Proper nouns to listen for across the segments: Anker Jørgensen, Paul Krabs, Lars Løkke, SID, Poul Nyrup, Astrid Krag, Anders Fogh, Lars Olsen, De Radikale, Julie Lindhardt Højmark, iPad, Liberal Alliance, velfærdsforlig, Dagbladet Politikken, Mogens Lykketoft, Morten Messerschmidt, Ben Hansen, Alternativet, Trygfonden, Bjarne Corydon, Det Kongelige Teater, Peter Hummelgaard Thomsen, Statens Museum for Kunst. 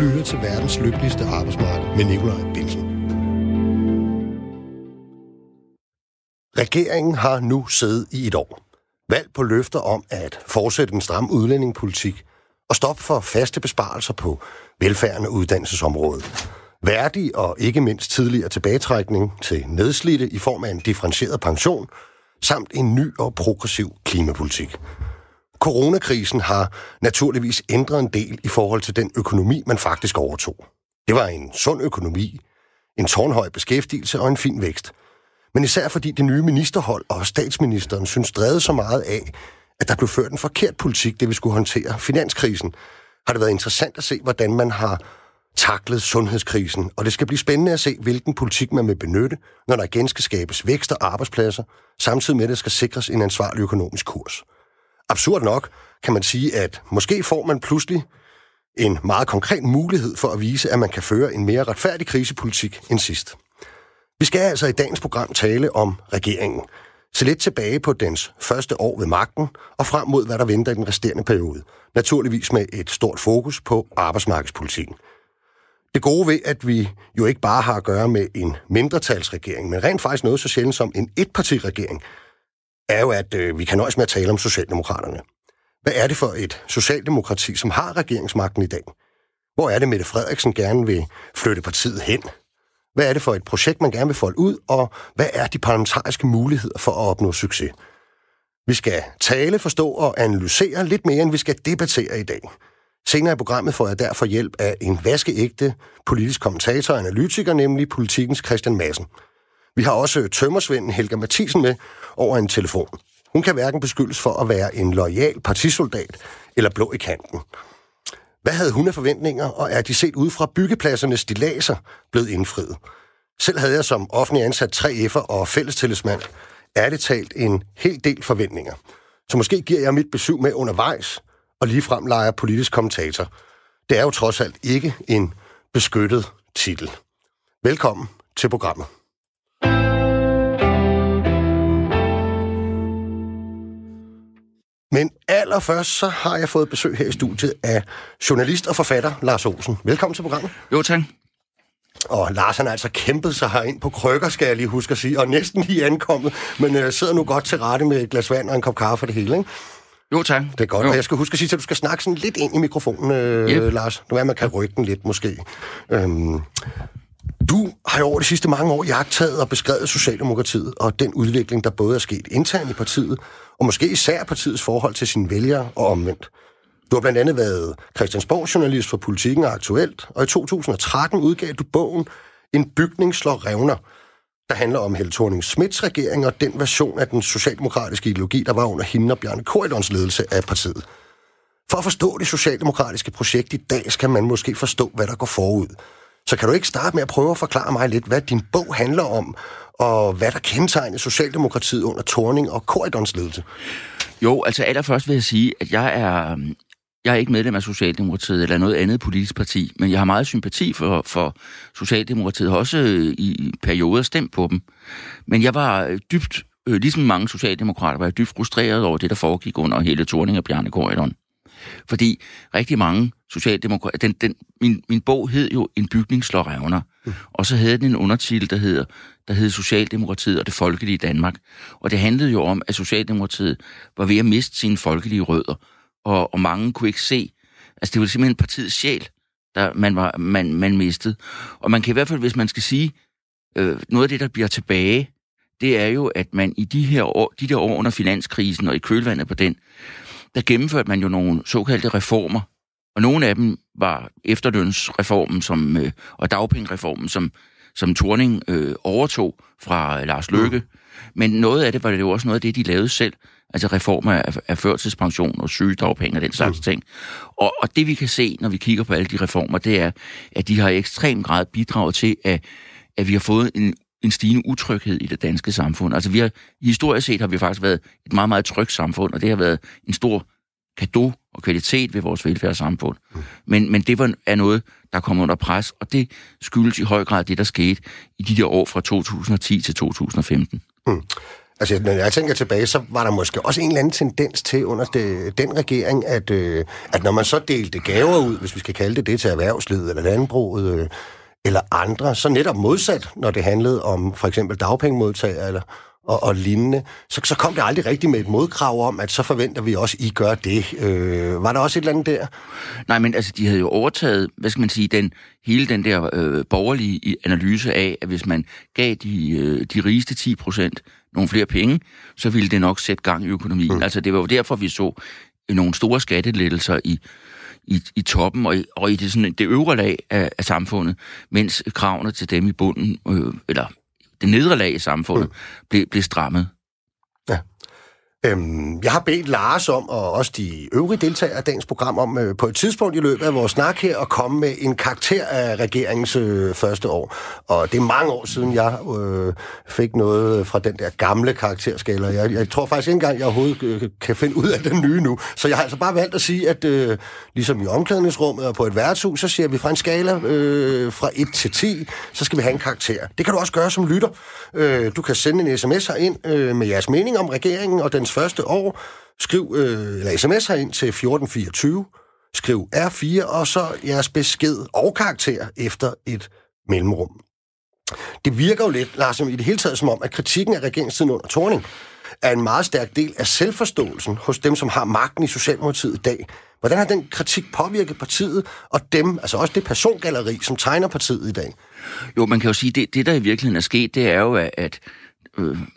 lytter til verdens lykkeligste arbejdsmarked med Nikolaj Bielsen. Regeringen har nu siddet i et år. Valg på løfter om at fortsætte en stram udlændingepolitik og stop for faste besparelser på velfærden og uddannelsesområdet. Værdig og ikke mindst tidligere tilbagetrækning til nedslidte i form af en differentieret pension samt en ny og progressiv klimapolitik. Coronakrisen har naturligvis ændret en del i forhold til den økonomi, man faktisk overtog. Det var en sund økonomi, en tårnhøj beskæftigelse og en fin vækst. Men især fordi det nye ministerhold og statsministeren synes drevet så meget af, at der blev ført en forkert politik, det vi skulle håndtere finanskrisen, har det været interessant at se, hvordan man har taklet sundhedskrisen. Og det skal blive spændende at se, hvilken politik man vil benytte, når der igen skal skabes vækst og arbejdspladser, samtidig med, at der skal sikres en ansvarlig økonomisk kurs. Absurd nok kan man sige, at måske får man pludselig en meget konkret mulighed for at vise, at man kan føre en mere retfærdig krisepolitik end sidst. Vi skal altså i dagens program tale om regeringen. Se lidt tilbage på dens første år ved magten og frem mod, hvad der venter i den resterende periode. Naturligvis med et stort fokus på arbejdsmarkedspolitikken. Det gode ved, at vi jo ikke bare har at gøre med en mindretalsregering, men rent faktisk noget så sjældent som en etpartiregering, er jo, at vi kan nøjes med at tale om Socialdemokraterne. Hvad er det for et socialdemokrati, som har regeringsmagten i dag? Hvor er det, Mette Frederiksen gerne vil flytte partiet hen? Hvad er det for et projekt, man gerne vil folde ud? Og hvad er de parlamentariske muligheder for at opnå succes? Vi skal tale, forstå og analysere lidt mere, end vi skal debattere i dag. Senere i programmet får jeg derfor hjælp af en vaskeægte politisk kommentator og analytiker, nemlig Politikens Kristian Madsen. Vi har også tømmersvenden Helga Mathiesen med over en telefon. Hun kan hverken beskyldes for at være en loyal partisoldat eller blå i kanten. Hvad havde hun af forventninger, og er de set ud fra byggepladsernes stiladser blevet indfriet? Selv havde jeg som offentlig ansat 3F'er og fællestillidsmand ærligt talt en hel del forventninger. Så måske giver jeg mit besøg med undervejs og ligefrem leger politisk kommentator. Det er jo trods alt ikke en beskyttet titel. Velkommen til programmet. Men allerførst så har jeg fået besøg her i studiet af journalist og forfatter Lars Olsen. Velkommen til programmet. Jo, tak. Og Lars han har altså kæmpet sig herind på krykker, skal jeg lige huske at sige, og næsten lige ankommet, men sidder nu godt til rette med et glas vand og en kop kaffe for det hele, ikke? Jo, tak. Det er godt, og jeg skal huske at sige, at du skal snakke sådan lidt ind i mikrofonen, Lars. Nu er man kan rykke den lidt, måske. Du har jo over de sidste mange år iagttaget og beskrevet Socialdemokratiet og den udvikling, der både er sket internt i partiet, og måske især partiets forhold til sine vælgere og omvendt. Du har blandt andet været Christiansborg-journalist for Politikken og Aktuelt, og i 2013 udgav du bogen En bygning slår revner, der handler om Helle Thorning-Schmidts regering og den version af den socialdemokratiske ideologi, der var under hende og Bjarne Corydons ledelse af partiet. For at forstå det socialdemokratiske projekt i dag, skal man måske forstå, hvad der går forud. Så kan du ikke starte med at prøve at forklare mig lidt, hvad din bog handler om, og hvad der kendetegner Socialdemokratiet under Thorning og Corydons ledelse? Jo, altså allerførst vil jeg sige, at jeg er ikke medlem af Socialdemokratiet eller noget andet politisk parti, men jeg har meget sympati for Socialdemokratiet, også i perioder stemt på dem. Men jeg var dybt, ligesom mange socialdemokrater, var jeg dybt frustreret over det, der foregik under Helle Thorning og Bjarne Corydon. Fordi rigtig mange socialdemokrater... Min bog hed jo En bygning slår revner, og så havde den en undertitel, der hed Socialdemokratiet og det folkelige Danmark. Og det handlede jo om, at Socialdemokratiet var ved at miste sine folkelige rødder, og mange kunne ikke se... Altså, det var simpelthen partiets sjæl, der man mistede. Og man kan i hvert fald, hvis man skal sige, noget af det, der bliver tilbage, det er jo, at man i de der år under finanskrisen og i kølvandet på den... Der gennemførte man jo nogle såkaldte reformer, og nogle af dem var efterlønsreformen og dagpengereformen, som Thorning overtog fra Lars Løkke. Men noget af det var det jo også noget af det, de lavede selv, altså reformer af førtidspension og sygedagpenge og den slags ting. Og det vi kan se, når vi kigger på alle de reformer, det er, at de har i ekstrem grad bidraget til, at vi har fået en stigende utryghed i det danske samfund. Altså historisk set har vi faktisk været et meget, meget trygt samfund, og det har været en stor cadeau og kvalitet ved vores velfærdssamfund. Men det er noget, der kom under pres, og det skyldes i høj grad det, der skete i de der år fra 2010 til 2015. Altså, når jeg tænker tilbage, så var der måske også en eller anden tendens til under den regering, at når man så delte gaver ud, hvis vi skal kalde det til erhvervslivet eller landbruget eller andre, så netop modsat, når det handlede om for eksempel dagpengemodtagere eller og lignende, så kom det aldrig rigtigt med et modkrav om, at så forventer vi også, I gør det. Var der også et eller andet der? Nej, men altså, de havde jo overtaget, hvad skal man sige, hele den der borgerlige analyse af, at hvis man gav de rigeste 10% nogle flere penge, så ville det nok sætte gang i økonomien. Mm. Altså, det var jo derfor, vi så nogle store skattelettelser i toppen og i det, sådan, det øvre lag af samfundet, mens kravene til dem i bunden, eller det nedre lag i samfundet, blev strammet. Ja. Jeg har bedt Lars om, og også de øvrige deltagere af dagens program, om på et tidspunkt i løbet af vores snak her, at komme med en karakter af regeringens første år. Og det er mange år siden, jeg fik noget fra den der gamle karakterskala. Jeg tror faktisk ikke engang, jeg overhovedet kan finde ud af den nye nu. Så jeg har altså bare valgt at sige, at ligesom i omklædningsrummet og på et værtshus, så siger vi fra en skala fra 1 til 10, så skal vi have en karakter. Det kan du også gøre som lytter. Du kan sende en sms herind med jeres mening om regeringen og den første år, skriv eller sms herind til 1424, skriv R4, og så jeres besked og karakter efter et mellemrum. Det virker jo lidt, Lars, i det hele taget som om, at kritikken af regeringstiden under Thorning er en meget stærk del af selvforståelsen hos dem, som har magten i Socialdemokratiet i dag. Hvordan har den kritik påvirket partiet og dem, altså også det persongalleri, som tegner partiet i dag? Jo, man kan jo sige, det der i virkeligheden er sket, det er jo, at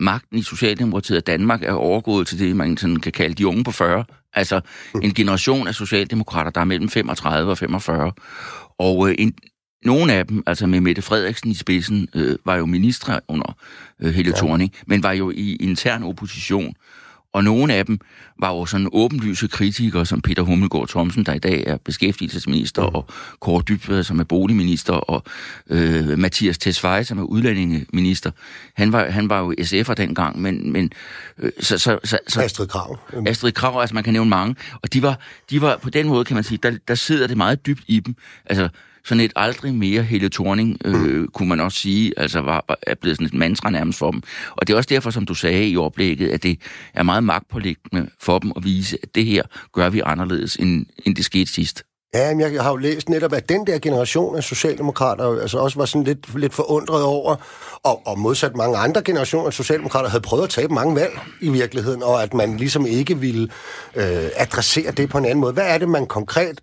magten i Socialdemokratiet og Danmark er overgået til det, man sådan kan kalde de unge på 40. Altså en generation af socialdemokrater, der er mellem 35 og 45. Og nogle af dem, altså med Mette Frederiksen i spidsen, var jo ministre under Helle Thorning, men var jo i intern opposition. Og nogle af dem var jo sådan åbenlyse kritikere, som Peter Hummelgaard Thomsen, der i dag er beskæftigelsesminister, og Kåre Dybvad, som er boligminister, og Mathias Tesfaye, som er udlændingeminister. Han var jo SF'er dengang, men Astrid Krag. Astrid Krag, altså man kan nævne mange. Og de var på den måde, kan man sige, der sidder det meget dybt i dem. Altså sådan et aldrig mere Helle Thorning, kunne man også sige, altså er blevet sådan et mantra nærmest for dem. Og det er også derfor, som du sagde i oplægget, at det er meget magtpåliggende for dem at vise, at det her gør vi anderledes, end det skete sidst. Ja, men jeg har jo læst netop, at den der generation af socialdemokrater altså også var sådan lidt forundret over, og modsat mange andre generationer af socialdemokrater havde prøvet at tabe mange valg i virkeligheden, og at man ligesom ikke ville adressere det på en anden måde. Hvad er det, man konkret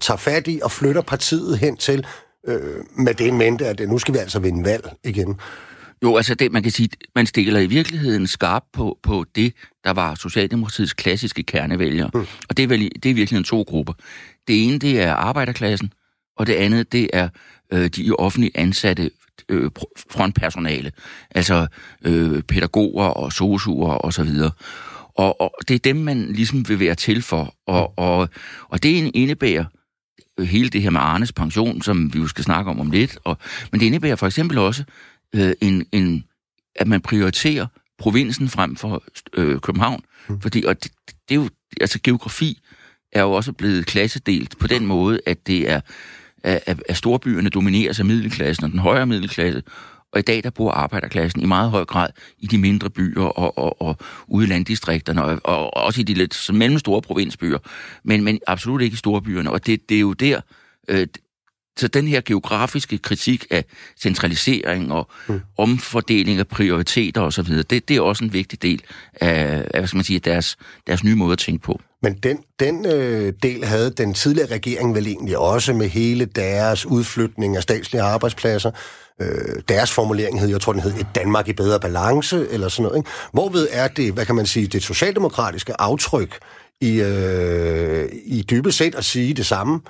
tager fat i og flytter partiet hen til med det en mente, at nu skal vi altså vinde valg igen? Jo, altså det, man kan sige, man stiller i virkeligheden skarp på det, der var Socialdemokratiets klassiske kernevælgere. Og det er virkelig to grupper. Det ene, det er arbejderklassen, og det andet, det er de offentligt ansatte frontpersonale, altså pædagoger og sosuer og så videre. Og det er dem, man ligesom vil være til for, og det indebærer hele det her med Arnes pension, som vi jo skal snakke om lidt, men det indebærer for eksempel også, at man prioriterer provinsen frem for København, fordi, og det er jo, altså geografi er jo også blevet klassedelt på den måde, at det er, at storbyerne domineres af middelklassen og den højere middelklasse, og i dag der bor arbejderklassen i meget høj grad i de mindre byer og ude i landdistrikterne, og også i de lidt mellemstore provinsbyer, men absolut ikke i storbyerne, og det er jo der... Så den her geografiske kritik af centralisering og omfordeling af prioriteter og så videre, det er også en vigtig del af hvad skal man sige, deres nye måde at tænke på. Men den del havde den tidligere regering vel egentlig også med hele deres udflytning af statslige arbejdspladser. Deres formulering hed, jeg tror den hed, et Danmark i bedre balance eller sådan noget. Ikke? Hvorved er det, hvad kan man sige, det socialdemokratiske aftryk i dybest set at sige det samme?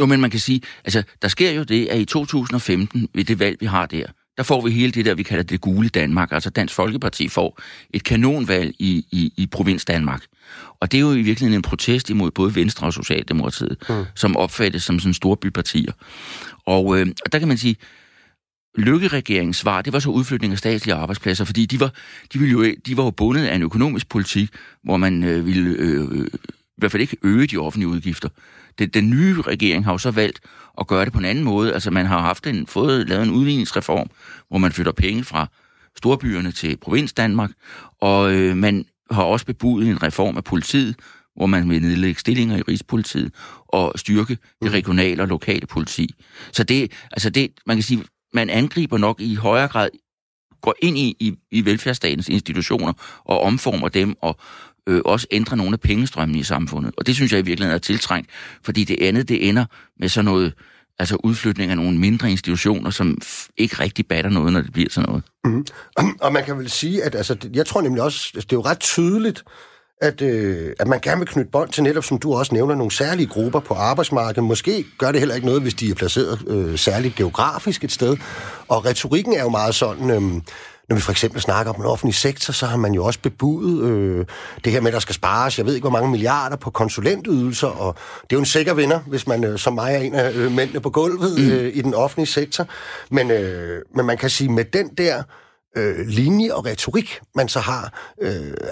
Jo, men man kan sige, altså, der sker jo det, at i 2015, ved det valg, vi har der får vi hele det der, vi kalder det gule Danmark, altså Dansk Folkeparti får et kanonvalg i provins Danmark. Og det er jo i virkeligheden en protest imod både Venstre og Socialdemokratiet, som opfattes som sådan store bypartier. Og der kan man sige, Løkke-regeringens svar, det var så udflytning af statslige arbejdspladser, fordi de var jo bundet af en økonomisk politik, hvor man ville... i hvert fald ikke øge de offentlige udgifter. Den nye regering har jo så valgt at gøre det på en anden måde. Altså man har fået lavet en udligningsreform, hvor man flytter penge fra storbyerne til provinsdanmark, og man har også bebudet en reform af politiet, hvor man vil nedlægge stillinger i rigspolitiet og styrke det regionale og lokale politi. Så det, altså det, man kan sige, man angriber nok i højere grad, går ind i velfærdsstatens institutioner og omformer dem og også ændrer nogle af pengestrømmene i samfundet. Og det synes jeg i virkeligheden er tiltrængt, fordi det andet, det ender med sådan noget, altså udflytning af nogle mindre institutioner, som ikke rigtig batter noget, når det bliver sådan noget. Mm. Og man kan vel sige, at altså, jeg tror nemlig også, det er jo ret tydeligt, at man gerne vil knytte bånd til netop, som du også nævner, nogle særlige grupper på arbejdsmarkedet. Måske gør det heller ikke noget, hvis de er placeret særligt geografisk et sted. Og retorikken er jo meget sådan, når vi for eksempel snakker om en offentlig sektor, så har man jo også bebudet det her med, at der skal spares, jeg ved ikke hvor mange milliarder på konsulentydelser, og det er jo en sikker vinder, hvis man som mig er en af mændene på gulvet i den offentlige sektor. Men man kan sige, med den der linje og retorik, man så har.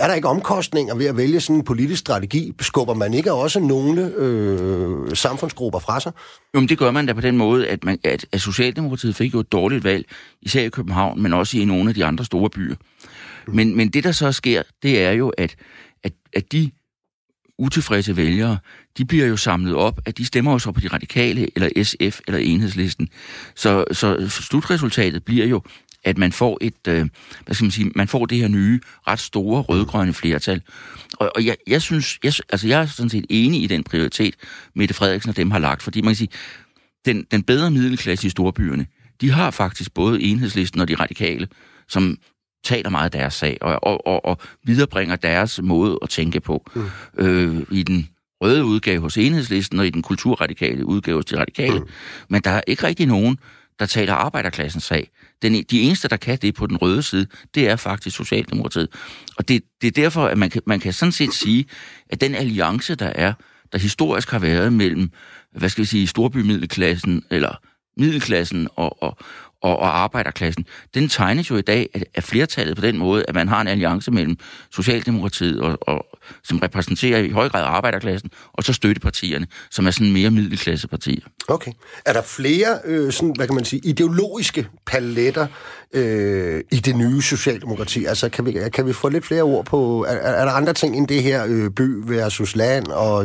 Er der ikke omkostninger ved at vælge sådan en politisk strategi? Skubber man ikke også nogle samfundsgrupper fra sig? Jo, men det gør man da på den måde, at Socialdemokratiet fik jo et dårligt valg, især i København, men også i nogle af de andre store byer. Men det, der så sker, det er jo, at de utilfredse vælgere, de bliver jo samlet op, at de stemmer jo så på De Radikale, eller SF, eller Enhedslisten. Så slutresultatet bliver jo, at man får man får det her nye, ret store, rødgrønne flertal. Og jeg synes, jeg er sådan set enig i den prioritet, Mette Frederiksen og dem har lagt, fordi man kan sige, den bedre middelklasse i storbyerne, de har faktisk både Enhedslisten og De Radikale, som taler meget deres sag, og viderebringer deres måde at tænke på. I den røde udgave hos Enhedslisten, og i den kulturradikale udgave hos De Radikale. Men der er ikke rigtig nogen, der taler arbejderklassens sag. De eneste, der kan det på den røde side, det er faktisk Socialdemokratiet. Og det er derfor, at man kan sådan set sige, at den alliance, der historisk har været mellem, hvad skal vi sige, storbymiddelklassen, eller middelklassen og arbejderklassen, den tegnes jo i dag af flertallet på den måde, at man har en alliance mellem Socialdemokratiet, og som repræsenterer i høj grad arbejderklassen, og så støttepartierne, som er sådan mere middelklassepartier. Okay. Er der flere, sådan, hvad kan man sige, ideologiske paletter i det nye Socialdemokrati? Altså, kan vi få lidt flere ord på, er der andre ting end det her by versus land og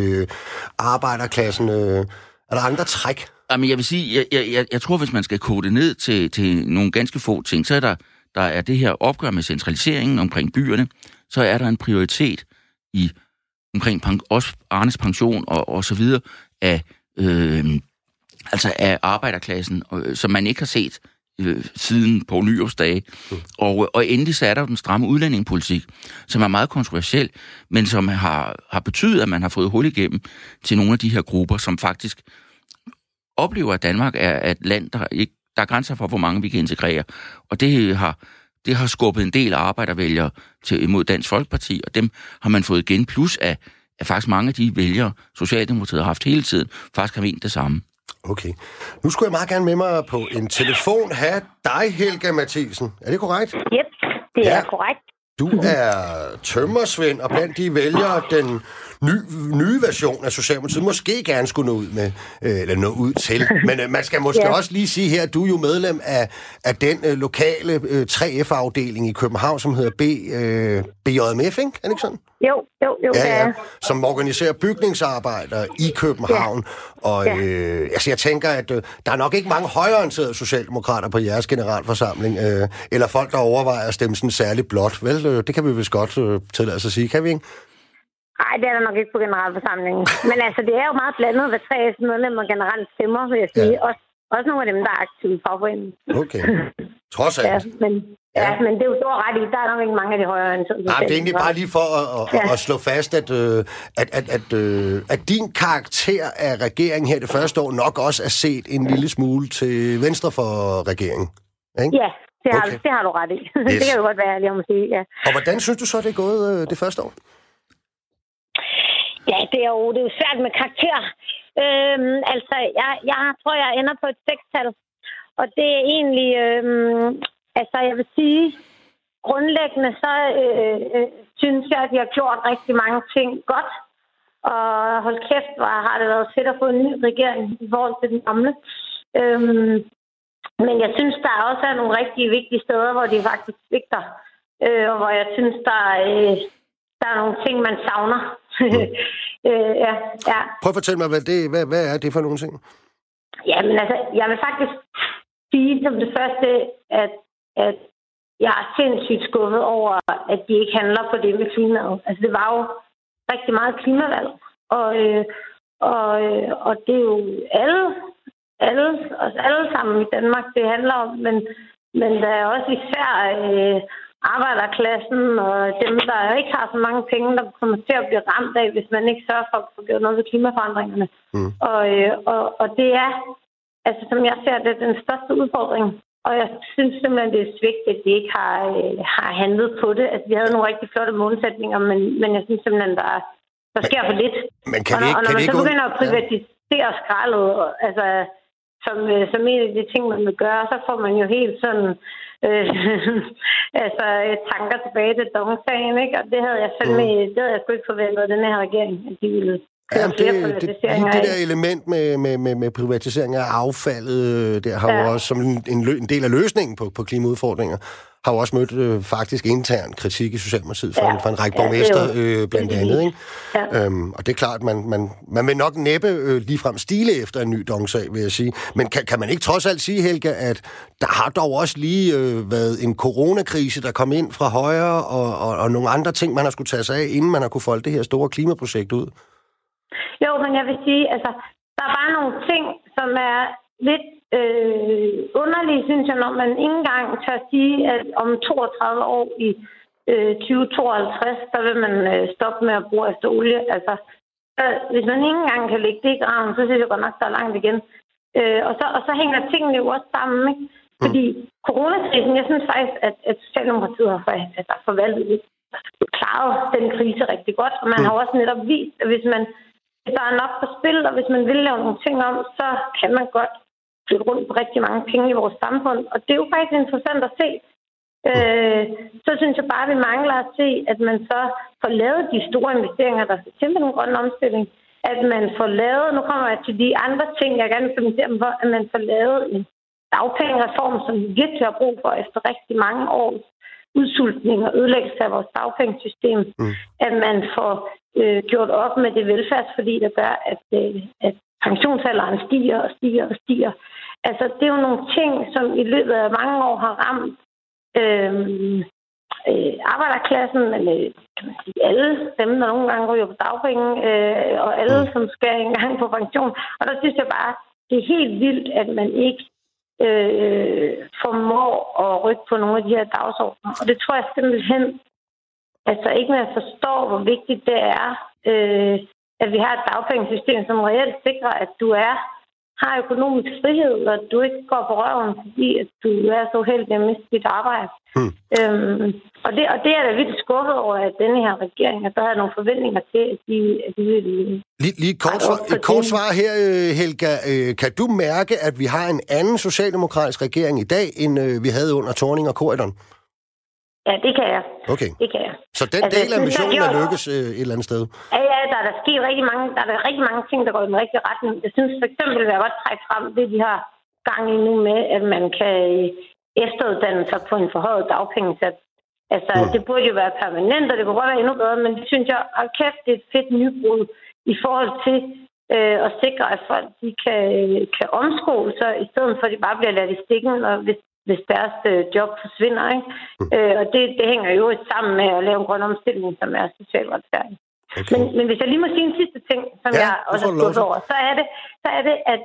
arbejderklassen? Er der andre træk? Jamen, jeg vil sige, jeg tror, hvis man skal kode det ned til nogle ganske få ting, så er der er det her opgør med centraliseringen omkring byerne, så er der en prioritet omkring også Arnes pension og så videre af arbejderklassen, som man ikke har set siden Poul Nyrups dage. Og endelig så er der den stramme udlændingepolitik, som er meget kontroversiel, men som har betydet, at man har fået hul igennem til nogle af de her grupper, som faktisk oplever, at Danmark er et land, der er grænser for, hvor mange vi kan integrere. Og det har skubbet en del arbejdervælgere imod Dansk Folkeparti, og dem har man fået igen, plus at faktisk mange af de vælgere, Socialdemokratiet har haft hele tiden, faktisk har ment det samme. Okay. Nu skulle jeg meget gerne med mig på en telefon have dig, Helga Mathiesen. Er det korrekt? Yep, det er korrekt. Du er tømmersvend, og blandt de vælgere den nye version af Socialdemokratiet måske gerne skulle nå ud med, eller nå ud til. Men man skal måske også lige sige her, at du er jo medlem af den lokale 3F-afdeling i København, som hedder BJMF, ikke? Er det ikke sådan? Jo. Ja. Som organiserer bygningsarbejdere i København. Ja. Og altså, jeg tænker, at der er nok ikke mange højreorienterede socialdemokrater på jeres generalforsamling, eller folk, der overvejer at stemme sådan særligt blot. Vel, det kan vi vist godt tillade os at sige, kan vi ikke? Nej, det er der nok ikke på generalforsamlingen. Men altså, det er jo meget blandet, hvad 3F's medlemmer generelt stemmer, vil jeg sige. Ja. Også nogle af dem, der er aktive i fagforeningen. Okay. Trods alt. Men det er jo stor ret i. Der er nok ikke mange af de højreorienterede. Nej, det er egentlig bare lige for at slå fast, at din karakter af regeringen her det første år nok også er set en lille smule til venstre for regeringen. Ikke? Ja. Det har du ret i. Yes. Det kan jo godt være, jeg må sige, ja. Og hvordan synes du så, det er gået det første år? Ja, det er jo svært med karakter. Altså, jeg tror, jeg ender på et 6-tal. Og det er egentlig... altså, jeg vil sige, grundlæggende, så synes jeg, at vi har gjort rigtig mange ting godt. Og hold kæft, har det været fedt at få en ny regering i forhold til den gamle. Men jeg synes, der også er nogle rigtig vigtige steder, hvor de faktisk svigter. Og hvor jeg synes, der er nogle ting, man savner. Ja. Prøv at fortælle mig, hvad er det for nogle ting? Jamen altså, jeg vil faktisk sige som det første, at jeg er sindssygt skuffet over, at de ikke handler på det med klimaet. Altså, det var jo rigtig meget klimavalg. Og det er jo alle sammen i Danmark, det handler om, men der er også især arbejderklassen og dem, der ikke har så mange penge, der kommer til at blive ramt af, hvis man ikke sørger for at få gjort noget ved klimaforandringerne. Mm. Og det er, altså som jeg ser det, den største udfordring. Og jeg synes simpelthen, det er svigt, at de ikke har handlet på det. Altså, vi havde nogle rigtig flotte målsætninger, men jeg synes simpelthen, der sker for lidt. Men kan det ikke, og når man så begynder at privatisere skraldet, altså som en af de ting, man vil gøre, så får man jo helt sådan altså tanker tilbage til Dong-sagen, ikke? Og det havde jeg sgu ikke forventet af den her regering, at de ville. Ja, det der element med privatisering af affaldet, der har jo også som en del af løsningen på klimaudfordringer, har jo også mødt faktisk intern kritik i Socialdemokratiet fra en række borgmester blandt andet. Ikke? Ja. Og det er klart, at man vil nok næppe ligefrem stile efter en ny Dong-sag, vil jeg sige. Men kan man ikke trods alt sige, Helga, at der har dog også lige været en coronakrise, der kom ind fra højre, og nogle andre ting, man har skulle tage sig af, inden man har kunne folde det her store klimaprojekt ud? Jo, men jeg vil sige, altså, der er bare nogle ting, som er lidt underlige, synes jeg, når man ikke engang tør sige, at om 32 år i 2052, så vil man stoppe med at bruge efter olie. Altså, hvis man ikke engang kan lægge det i graven, så synes jeg godt nok, der er langt igen. Og så hænger tingene jo også sammen, ikke? Fordi coronakrisen, jeg synes faktisk, at Socialdemokratiet har forvaltet lidt. Klaret den krise rigtig godt, og man har også netop vist, at hvis der er nok på spil, og hvis man vil lave nogle ting om, så kan man godt flytte rundt på rigtig mange penge i vores samfund, og det er jo faktisk interessant at se. Så synes jeg bare, at vi mangler at se, at man så får lavet de store investeringer, der skal til med den grønne omstilling, at man får lavet, nu kommer jeg til de andre ting, jeg gerne vil finansiere dem for, at man får lavet en dagpengereform, som vi virkelig har brug for efter rigtig mange år. Udsultning og ødelæggelse af vores dagpengesystem, at man får gjort op med det velfærdsforlig, fordi der gør, at pensionsalderen stiger og stiger og stiger. Altså, det er jo nogle ting, som i løbet af mange år har ramt arbejderklassen, eller kan man sige, alle dem, der nogle gange ryger på dagpenge, og alle, som skal engang på pension. Og der synes jeg bare, det er helt vildt, at man ikke formår at rykke på nogle af de her dagsordner. Og det tror jeg simpelthen, altså ikke med at forstå, hvor vigtigt det er, at vi har et dagpengesystem, som reelt sikrer, at du har økonomisk frihed, og at du ikke går på røven, fordi at du er så heldig at miste dit arbejde. Og det er da vildt skuffet over, at denne her regering, at der havde nogle forventninger til, at de ville... Lige kort svar her, Helga. Kan du mærke, at vi har en anden socialdemokratisk regering i dag, end vi havde under Thorning og Corydon? Ja, det kan jeg. Okay. Det kan jeg. Så den del af missionen er lykkes et eller andet sted? Ja, der er sket rigtig mange ting, der går i den rigtige retning. Jeg synes for eksempel, at jeg godt trække frem det, de har gang i nu med, at man kan efteruddanne sig på en forhøjet dagpengesats. Altså, det burde jo være permanent, og det kunne godt være endnu bedre, men det synes jeg, hold kæft, det er et fedt nybrud i forhold til at sikre, at folk de kan omskole sig, i stedet for, at de bare bliver ladt i stikken, og hvis deres job forsvinder, ikke? Og det hænger jo sammen med at lave en grøn omstilling, som er socialt retfærdig. Okay. Men hvis jeg lige må sige en sidste ting, som jeg også har gået over, så er det, at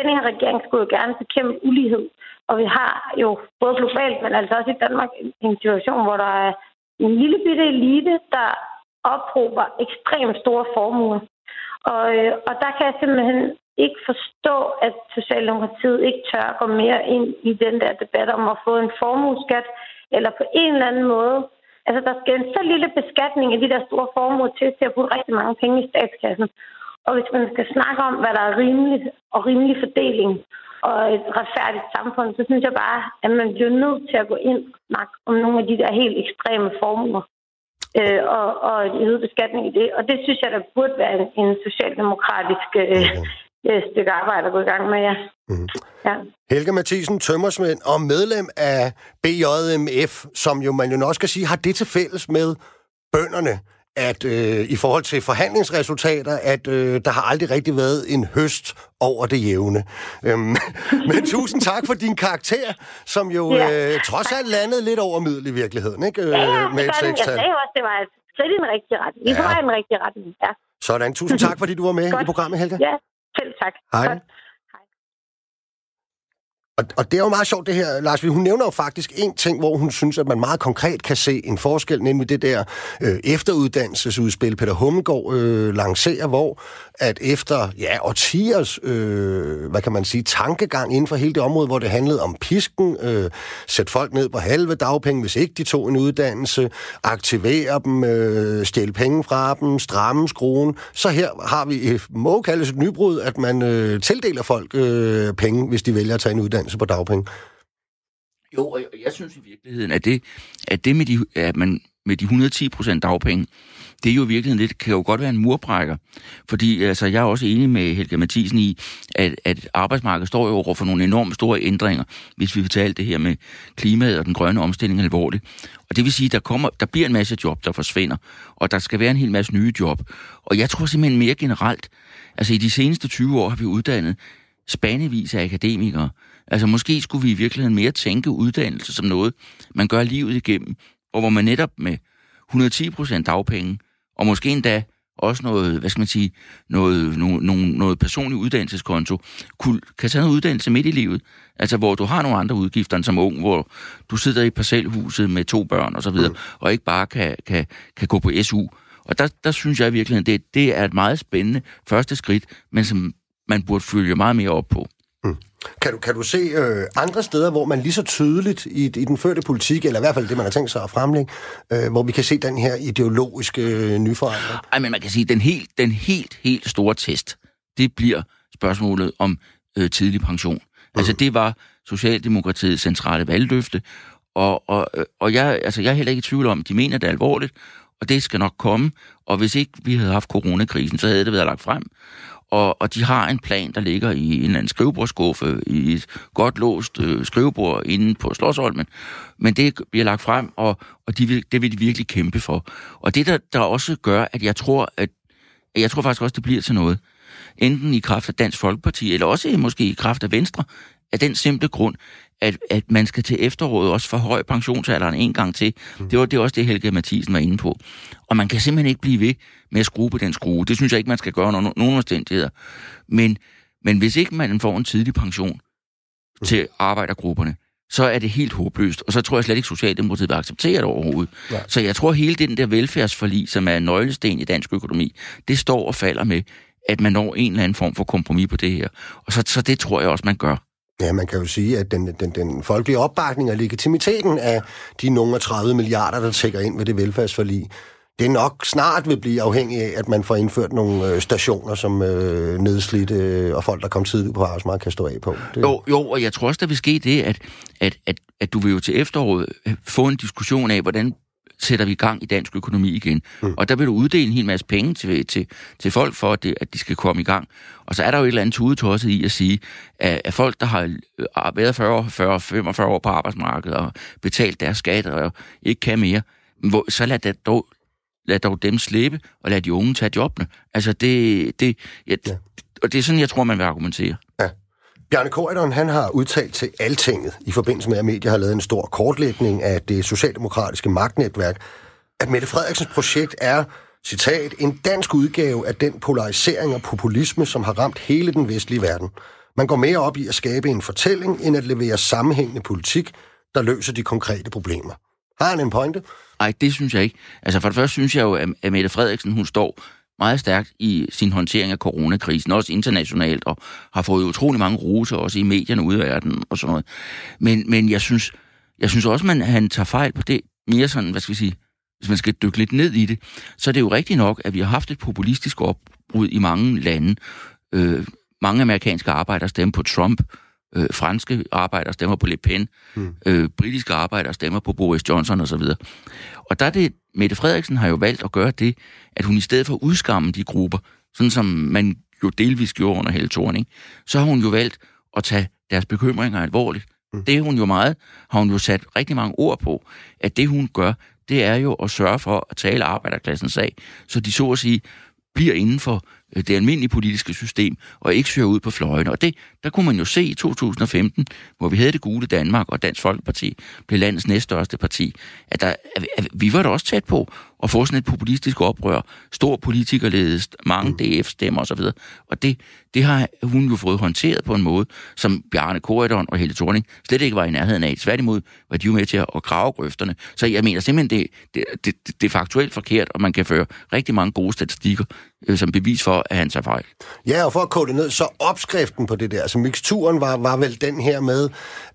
den her regering skulle jo gerne bekæmpe ulighed. Og vi har jo både globalt, men altså også i Danmark, en situation, hvor der er en lille bitte elite, der ophober ekstremt store formuer. Og der kan jeg simpelthen ikke forstå, at Socialdemokratiet ikke tør at gå mere ind i den der debat om at få en formueskat, eller på en eller anden måde. Altså, der skal en så lille beskatning af de der store formuer til at bruge rigtig mange penge i statskassen. Og hvis man skal snakke om, hvad der er rimeligt og rimelig fordeling og et retfærdigt samfund, så synes jeg bare, at man bliver nødt til at gå ind og snakke om nogle af de der helt ekstreme formuer og en øget beskatning i det. Og det synes jeg, der burde være en socialdemokratisk det er et stykke arbejde at gå i gang med, ja. Mm. Ja. Helga Mathiesen, tømmersmænd og medlem af BJMF, som jo man jo også skal sige, har det til fælles med bønderne, at i forhold til forhandlingsresultater, at der har aldrig rigtig været en høst over det jævne. Men tusind tak for din karakter, som jo trods alt landede lidt over middel i virkeligheden, ikke? Med et 6-tal. Jeg sagde også, det var slet i den rigtige retning. Vi var i den rigtige retning, ja. Sådan. Tusind tak, fordi du var med i programmet, Helga. Ja, selv tak. Hej. Godt. Og det er jo meget sjovt det her, Lars. Hun nævner jo faktisk en ting, hvor hun synes, at man meget konkret kan se en forskel, nemlig det der efteruddannelsesudspil, Peter Hummelgaard lancerer, hvor at efter årtiers, hvad kan man sige, tankegang inden for hele det område, hvor det handlede om pisken, sætte folk ned på halve dagpenge, hvis ikke de tog en uddannelse, aktivere dem, stjæle penge fra dem, stramme skruen. Så her har vi, må kaldes et nybrud, at man tildeler folk penge, hvis de vælger at tage en uddannelse på dagpenge. Jo, og jeg synes i virkeligheden, at det med at man med de 110% dagpenge, det er jo i virkeligheden lidt, kan jo godt være en murbrækker. Fordi altså, jeg er også enig med Helga Mathiesen i, at arbejdsmarkedet står over for nogle enormt store ændringer, hvis vi vil tage alt det her med klimaet og den grønne omstilling alvorligt. Og det vil sige, at der bliver en masse job, der forsvinder, og der skal være en hel masse nye job. Og jeg tror simpelthen mere generelt, altså i de seneste 20 år har vi uddannet spandevis af akademikere. Altså måske skulle vi i virkeligheden mere tænke uddannelse som noget, man gør livet igennem, og hvor man netop med 110% dagpenge, og måske endda også noget, hvad skal man sige, noget personlig uddannelseskonto, kan tage noget uddannelse midt i livet, altså hvor du har nogle andre udgifter end som ung, hvor du sidder i parcelhuset med 2 børn og så videre, og ikke bare kan gå på SU. Og der synes jeg i virkeligheden, det er et meget spændende første skridt, men som man burde følge meget mere op på. Mm. Kan du se andre steder, hvor man lige så tydeligt i den førte politik, eller i hvert fald det, man har tænkt sig at fremlægge, hvor vi kan se den her ideologiske nyforandring? Ej, men man kan sige, at den helt store test, det bliver spørgsmålet om tidlig pension. Altså, det var Socialdemokratiets centrale valgløfte, og jeg er heller ikke i tvivl om, de mener det alvorligt, og det skal nok komme, og hvis ikke vi havde haft coronakrisen, så havde det været lagt frem. Og de har en plan, der ligger i en eller anden skrivebordsskuffe, i et godt låst skrivebord inde på Slotsholmen. Men det bliver lagt frem, og det vil de virkelig kæmpe for. Og det, der også gør, at jeg tror faktisk også, det bliver til noget. Enten i kraft af Dansk Folkeparti, eller også måske i kraft af Venstre, af den simple grund, at man skal til efteråret også forhøje pensionsalderen en gang til. Det var også det, Helga Mathiesen var inde på. Og man kan simpelthen ikke blive ved med at skrue på den skrue. Det synes jeg ikke, man skal gøre under nogen omstændigheder. Men hvis ikke man får en tidlig pension til arbejdergrupperne, så er det helt håbløst. Og så tror jeg slet ikke, Socialdemokratiet vil acceptere det overhovedet. Ja. Så jeg tror, hele den der velfærdsforlig, som er nøglesten i dansk økonomi, det står og falder med, at man når en eller anden form for kompromis på det her. Og så det tror jeg også, man gør. Ja, man kan jo sige, at den folkelige opbakning og legitimiteten af de nogle 30 milliarder, der tækker ind ved det velfærdsforlig, det nok snart vil blive afhængig af, at man får indført nogle stationer, som nedslidte og folk, der kom tidligt på arbejdsmarkedet, kan stå af på. Det... Jo, og jeg tror også, der vil ske det, at du vil jo til efteråret få en diskussion af, hvordan sætter vi i gang i dansk økonomi igen. Og der vil du uddele en hel masse penge til folk for, at de skal komme i gang. Og så er der jo et eller andet tudetosset i at sige, at folk, der har været 40-45 år på arbejdsmarkedet og betalt deres skat og ikke kan mere, så lad dog dem slippe og lad de unge tage jobbene. Altså og det er sådan, jeg tror, man vil argumentere. Ja. Bjarne Corydon, han har udtalt til Altinget i forbindelse med, at medier har lavet en stor kortlægning af det socialdemokratiske magtnetværk, at Mette Frederiksens projekt er, citat, en dansk udgave af den polarisering og populisme, som har ramt hele den vestlige verden. Man går mere op i at skabe en fortælling, end at levere sammenhængende politik, der løser de konkrete problemer. Har han en pointe? Nej, det synes jeg ikke. Altså for det første synes jeg jo, at Mette Frederiksen, hun står meget stærkt i sin håndtering af coronakrisen, også internationalt, og har fået utrolig mange roser også i medierne ude af verden og sådan noget. Men jeg synes også, at han tager fejl på det. Mere sådan, hvad skal vi sige, hvis man skal dykke lidt ned i det, så er det jo rigtigt nok, at vi har haft et populistisk opbrud i mange lande. Mange amerikanske arbejdere stemmer på Trump, franske arbejdere stemmer på Le Pen, britiske arbejdere stemmer på Boris Johnson osv. Og der er det, Mette Frederiksen har jo valgt at gøre det, at hun i stedet for at udskamme de grupper, sådan som man jo delvis gjorde under Helle Thorning, så har hun jo valgt at tage deres bekymringer alvorligt. Det hun jo meget, har hun jo sat rigtig mange ord på, at det hun gør, det er jo at sørge for at tale arbejderklassens sag, så de så at sige bliver inden for det almindelige politiske system, og ikke søger ud på fløjene. Og det, der kunne man jo se i 2015, hvor vi havde det gule Danmark, og Dansk Folkeparti blev landets næststørste parti, at, at vi var da også tæt på at få sådan et populistisk oprør, stor politikerledes, mange DF-stemmer osv. Og det har hun jo fået håndteret på en måde, som Bjarne Corydon og Helle Thorning slet ikke var i nærheden af. Tværtimod var de jo med til at grave grøfterne. Så jeg mener simpelthen, det er faktuelt forkert, og man kan føre rigtig mange gode statistikker som bevis for, at han tager fejl. Ja, og for at kode det ned, så opskriften på det der, altså miksturen var vel den her med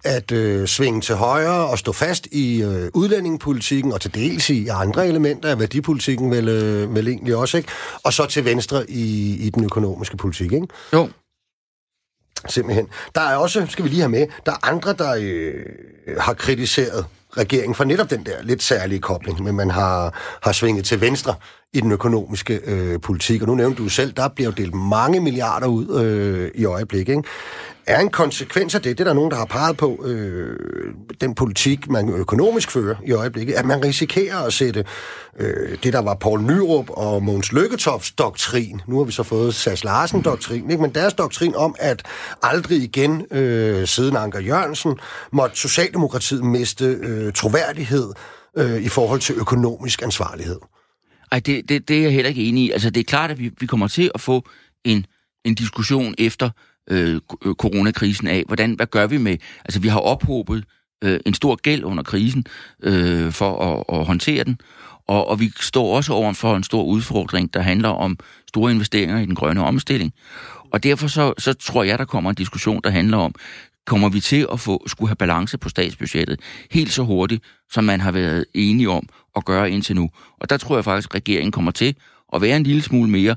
at svinge til højre og stå fast i udlændingepolitikken, og til dels i andre elementer af værdipolitikken vel egentlig også, ikke? Og så til venstre i den økonomiske politik, ikke? Jo. Simpelthen. Der er også, skal vi lige have med, der er andre, der har kritiseret regeringen for netop den der lidt særlige kobling, men man har svinget til venstre i den økonomiske politik. Og nu nævnte du selv, der bliver jo delt mange milliarder ud i øjeblikket, ikke? Er en konsekvens af det er der nogen, der har peget på, den politik, man økonomisk fører i øjeblikket, at man risikerer at sætte det, der var Poul Nyrup og Mogens Lykketofts doktrin, nu har vi så fået Sass Larsen-doktrin, ikke? Men deres doktrin om, at aldrig igen siden Anker Jørgensen måtte Socialdemokratiet miste troværdighed i forhold til økonomisk ansvarlighed. Ej, det er jeg heller ikke enig i. Altså, det er klart, at vi kommer til at få en diskussion efter coronakrisen af, hvad gør vi med... Altså, vi har ophobet en stor gæld under krisen for at håndtere den, og vi står også overfor en stor udfordring, der handler om store investeringer i den grønne omstilling. Og derfor så tror jeg, der kommer en diskussion, der handler om, kommer vi til at skulle have balance på statsbudgettet helt så hurtigt, som man har været enige om at gøre indtil nu. Og der tror jeg faktisk, at regeringen kommer til at være en lille smule mere,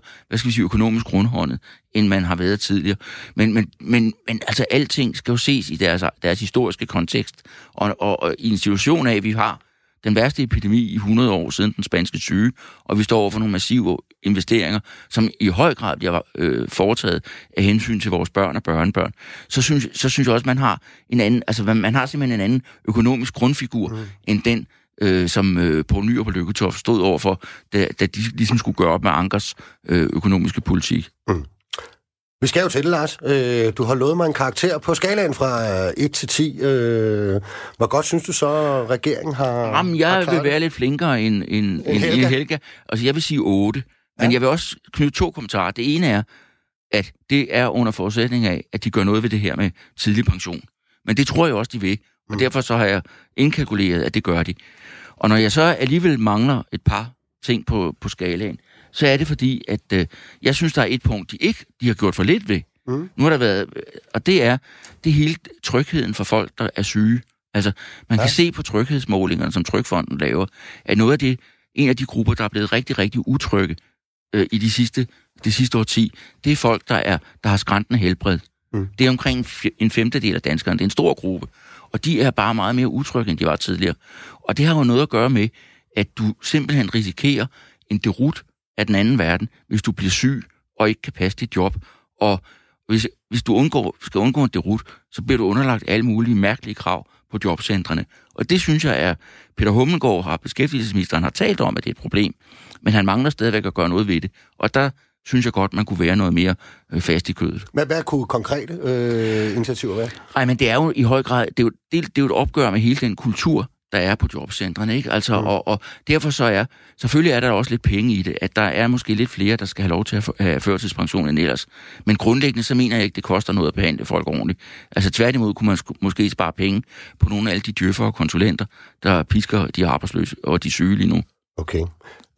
økonomisk rundhåndet, end man har været tidligere. Men altså, alting skal jo ses i deres historiske kontekst, og i en situation af, at vi har den værste epidemi i 100 år siden den spanske syge, og vi står over for nogle massive investeringer, som i høj grad bliver foretaget af hensyn til vores børn og børnebørn, så synes jeg også, man har en anden, simpelthen en anden økonomisk grundfigur, end den, som Poul Nyrup og Lykketoft stod over for, da de ligesom skulle gøre op med Ankers økonomiske politik. Mm. Vi skal jo til det, Lars. Du har lovet mig en karakter på skalaen fra 1 til 10. Hvor godt synes du så, at regeringen har... Jamen, jeg vil være lidt flinkere end Helga. Altså, jeg vil sige 8. Men jeg vil også knytte 2 kommentarer. Det ene er, at det er under forudsætning af, at de gør noget ved det her med tidlig pension. Men det tror jeg også, de vil. Og derfor så har jeg indkalkuleret, at det gør de. Og når jeg så alligevel mangler et par ting på skalaen, så er det fordi, at jeg synes, der er et punkt, de har gjort for lidt ved. Nu har der været, og det er hele trygheden for folk, der er syge. Altså, man kan se på tryghedsmålingerne, som Trygfonden laver, at en af de grupper, der er blevet rigtig, rigtig utrygge i de sidste årti, det er folk, der har skrantende helbred. Det er omkring en femtedel af danskerne. Det er en stor gruppe. Og de er bare meget mere utrygge, end de var tidligere. Og det har jo noget at gøre med, at du simpelthen risikerer en derud af den anden verden, hvis du bliver syg og ikke kan passe dit job. Og hvis du skal undgå en derud, så bliver du underlagt alle mulige mærkelige krav på jobcentrene. Og det synes jeg er, Peter Hummelgaard beskæftigelsesministeren har talt om, at det er et problem. Men han mangler stadigvæk at gøre noget ved det. Og der synes jeg godt, man kunne være noget mere fast i kødet. Men hvad kunne konkrete initiativer være? Nej, men det er jo i høj grad, det er jo et opgør med hele den kultur, der er på jobcentrene, ikke? Altså, og derfor så selvfølgelig er der også lidt penge i det, at der er måske lidt flere, der skal have lov til at have førtidspension end ellers. Men grundlæggende, så mener jeg ikke, det koster noget at behandle folk ordentligt. Altså tværtimod kunne man måske spare penge på nogle af alle de djøffere og konsulenter, der pisker de arbejdsløse og de syge lige nu. Okay.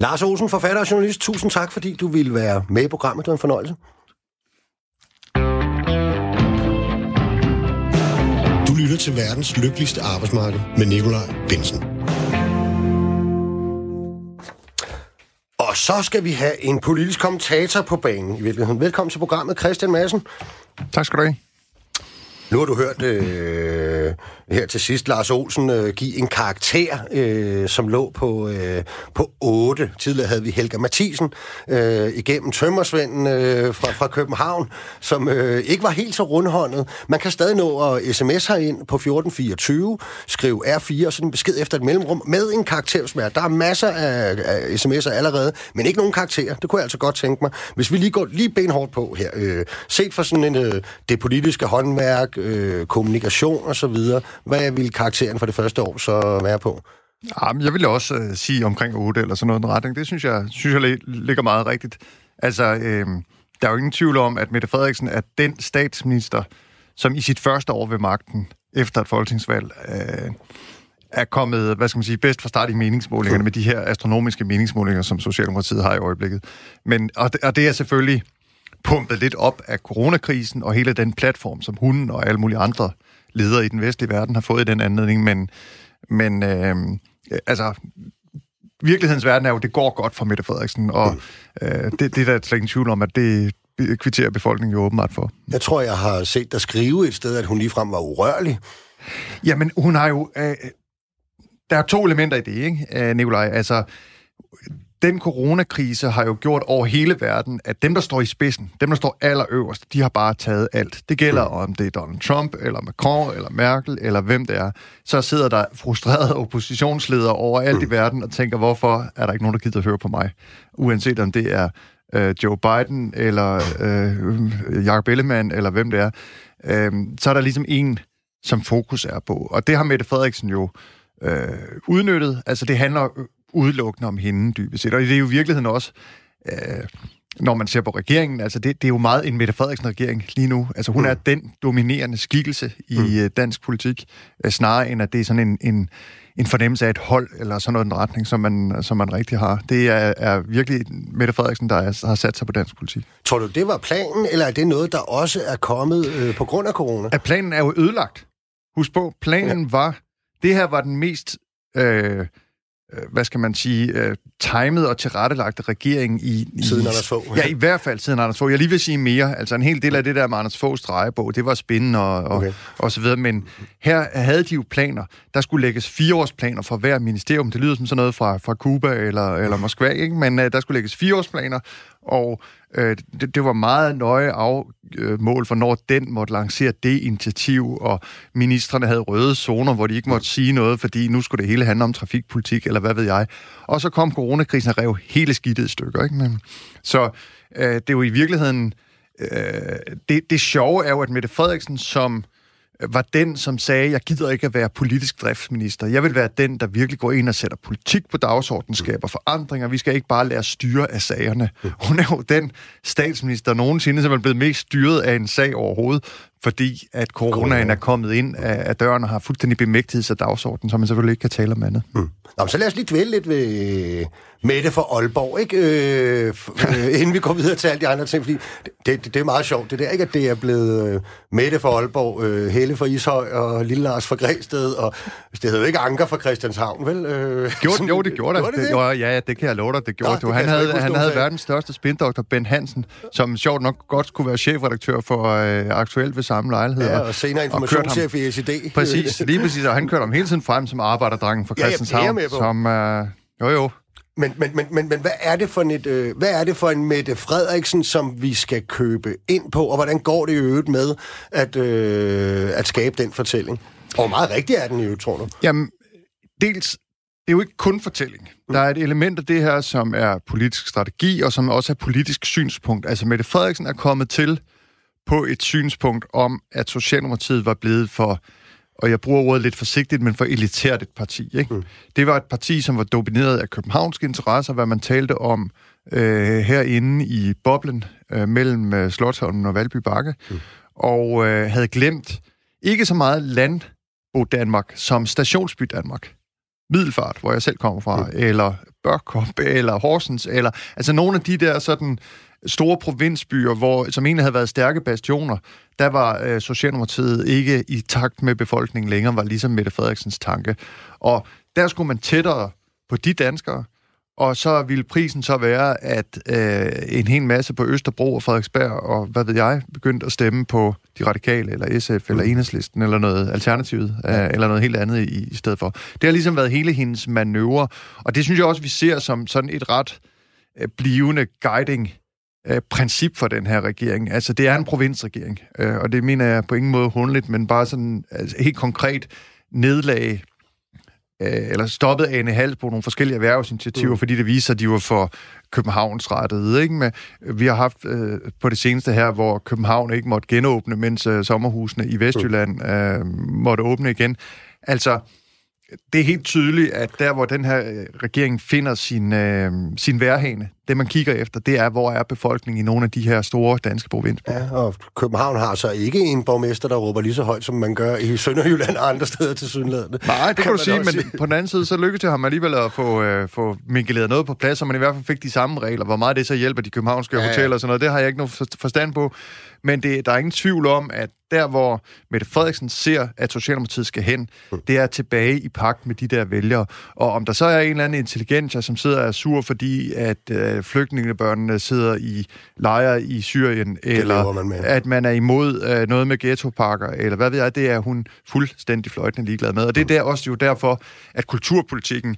Lars Olsen, forfatter og journalist, tusind tak, fordi du ville være med i programmet. Det var en fornøjelse. Du lytter til verdens lykkeligste arbejdsmarked med Nikolaj Bendtsen. Og så skal vi have en politisk kommentator på banen i virkeligheden. Velkommen til programmet, Kristian Madsen. Tak skal du have. Nu har du hørt her til sidst Lars Olsen give en karakter, som lå på 8. Tidligere havde vi Helga Mathiesen igennem tømmersvenden fra København, som ikke var helt så rundhåndet. Man kan stadig nå at sms herind på 1424, skrive R4 og sådan en besked efter et mellemrum med en karaktersmær. Der er masser af sms'er allerede, men ikke nogen karakterer. Det kunne jeg altså godt tænke mig. Hvis vi lige går lige benhårdt på her, set for sådan en, det politiske håndværk, kommunikation og så videre. Hvad ville karakteren for det første år så være på? Jamen, jeg ville også sige omkring 8 eller sådan noget i den retning. Det synes jeg ligger meget rigtigt. Altså, der er jo ingen tvivl om, at Mette Frederiksen er den statsminister, som i sit første år ved magten, efter et folketingsvalg, er kommet, hvad skal man sige, bedst fra start i meningsmålingerne med de her astronomiske meningsmålinger, som Socialdemokratiet har i øjeblikket. Men, og det er selvfølgelig pumpet lidt op af coronakrisen og hele den platform, som hun og alle mulige andre ledere i den vestlige verden har fået i den anledning, men altså, virkelighedens verden er jo, det går godt for Mette Frederiksen, og det er der slet ingen tvivl om, at det kvitterer befolkningen jo åbenbart for. Jeg tror, jeg har set dig skrive et sted, at hun ligefrem var urørlig. Jamen, hun har jo... der er to elementer i det, ikke, Nikolaj? Altså... Den coronakrise har jo gjort over hele verden, at dem, der står i spidsen, dem, der står allerøverst, de har bare taget alt. Det gælder, om det er Donald Trump, eller Macron, eller Merkel, eller hvem det er. Så sidder der frustrerede oppositionsledere overalt i verden og tænker, hvorfor er der ikke nogen, der gider at høre på mig? Uanset om det er Joe Biden, eller Jacob Ellemann, eller hvem det er. Så er der ligesom en, som fokus er på. Og det har Mette Frederiksen jo udnyttet. Altså, det handler udelukkende om hende, dybest set. Og det er jo i virkeligheden også, når man ser på regeringen, altså det er jo meget en Mette Frederiksen-regering lige nu. Altså hun er den dominerende skikkelse i dansk politik, snarere end at det er sådan en fornemmelse af et hold, eller sådan noget en retning, som man rigtig har. Det er virkelig Mette Frederiksen, der har sat sig på dansk politik. Tror du, det var planen, eller er det noget, der også er kommet på grund af corona? At planen er jo ødelagt. Husk på, planen var, det her var den mest... hvad skal man sige, timet og tilrettelagte regering i... Siden Anders Fogh. Ja, i hvert fald siden Anders Fogh. Jeg lige vil sige mere. Altså en hel del af det der med Anders Foghs drejebog, det var spændende og så videre. Men her havde de jo planer. Der skulle lægges 4-årsplaner for hver ministerium. Det lyder som sådan noget fra Cuba eller Moskva, ikke? Men der skulle lægges 4-årsplaner, og det var meget nøje afmål for, når den måtte lancere det initiativ, og ministerne havde røde zoner, hvor de ikke måtte sige noget, fordi nu skulle det hele handle om trafikpolitik, eller hvad ved jeg. Og så kom coronakrisen og rev hele skidtet i stykker, ikke? Men, så det er jo i virkeligheden... Det sjove er jo, at Mette Frederiksen, som var den, som sagde, jeg gider ikke at være politisk driftsminister. Jeg vil være den, der virkelig går ind og sætter politik på dagsordenen, skaber forandringer. Vi skal ikke bare lade os styre af sagerne. Hun er jo den statsminister nogensinde, som er blevet mest styret af en sag overhovedet, fordi at coronaen er kommet ind af døren og har fuldstændig bemægtiget sig dagsordenen, så man selvfølgelig ikke kan tale om andet. Nå, så lad os lige dvæle lidt ved Mette fra Aalborg, ikke? Inden vi går videre til alle de andre ting, fordi det er meget sjovt, det der, ikke? At det er blevet Mette fra Aalborg, Helle fra Ishøj og Lille Lars fra Græsted, og det hedder jo ikke Anker fra Christianshavn, vel? Gjorde det? Ja, det kan jeg love dig, det gjorde det. Han havde verdens største spindoktor, Ben Hansen, som sjovt nok godt kunne være chefredaktør for Aktuelt ved samme lejlighed. Ja, og senere informationschef i SID. Præcis, lige præcis. Og han kørte ham hele tiden frem som arbejderdrengen fra Christianshavn, som... Men hvad er det for en Mette Frederiksen, som vi skal købe ind på, og hvordan går det i øvrigt med at skabe den fortælling? Og meget rigtigt er den jo, tror du? Jamen, dels... Det er jo ikke kun fortælling. Der er et element af det her, som er politisk strategi, og som også er politisk synspunkt. Altså, Mette Frederiksen er kommet til... på et synspunkt om, at Socialdemokratiet var blevet for, og jeg bruger ordet lidt forsigtigt, men for elitært et parti, ikke? Det var et parti, som var domineret af københavnske interesser, hvad man talte om herinde i boblen mellem Slotsholmen og Valby Bakke, og havde glemt ikke så meget landbo Danmark som stationsby Danmark. Middelfart, hvor jeg selv kommer fra, eller Børkop, eller Horsens, eller altså nogle af de der sådan... store provinsbyer, hvor, som egentlig havde været stærke bastioner, der var Socialdemokratiet ikke i takt med befolkningen længere, var ligesom Mette Frederiksens tanke. Og der skulle man tættere på de danskere, og så ville prisen så være, at en hel masse på Østerbro og Frederiksberg, og hvad ved jeg, begyndte at stemme på De Radikale, eller SF, eller Enhedslisten, eller noget Alternativet, eller noget helt andet i stedet for. Det har ligesom været hele hendes manøvre, og det synes jeg også, vi ser som sådan et ret blivende guiding princip for den her regering. Altså, det er en provinsregering, og det mener jeg på ingen måde håndligt, men bare sådan altså, helt konkret nedlag eller stoppet Ane Hals på nogle forskellige erhvervsinitiativer, fordi det viser, at de var for københavnsrettede, ikke? Men vi har haft på det seneste her, hvor København ikke måtte genåbne, mens sommerhusene i Vestjylland måtte åbne igen. Altså, det er helt tydeligt, at der, hvor den her regering finder sin vejrhane, det man kigger efter, det er, hvor er befolkningen i nogle af de her store danske provinsbyer. Ja, og København har så ikke en borgmester, der råber lige så højt, som man gør i Sønderjylland og andre steder til Sydlandet. Nej, det kan du sige, men på den anden side, så lykkedes det ham alligevel at få minkeleret noget på plads, og man i hvert fald fik de samme regler. Hvor meget det så hjælper de københavnske hoteller og sådan noget, det har jeg ikke noget forstand på. Men der er ingen tvivl om, at der, hvor Mette Frederiksen ser, at Socialdemokratiet skal hen, det er tilbage i pagt med de der vælgere. Og om der så er en eller anden intelligenser, som sidder og er sur, fordi at flygtningebørnene sidder i lejre i Syrien, eller at man er imod noget med ghettopakker, eller hvad ved jeg, det er hun fuldstændig fløjtende ligeglad med. Og det er der også jo derfor, at kulturpolitikken,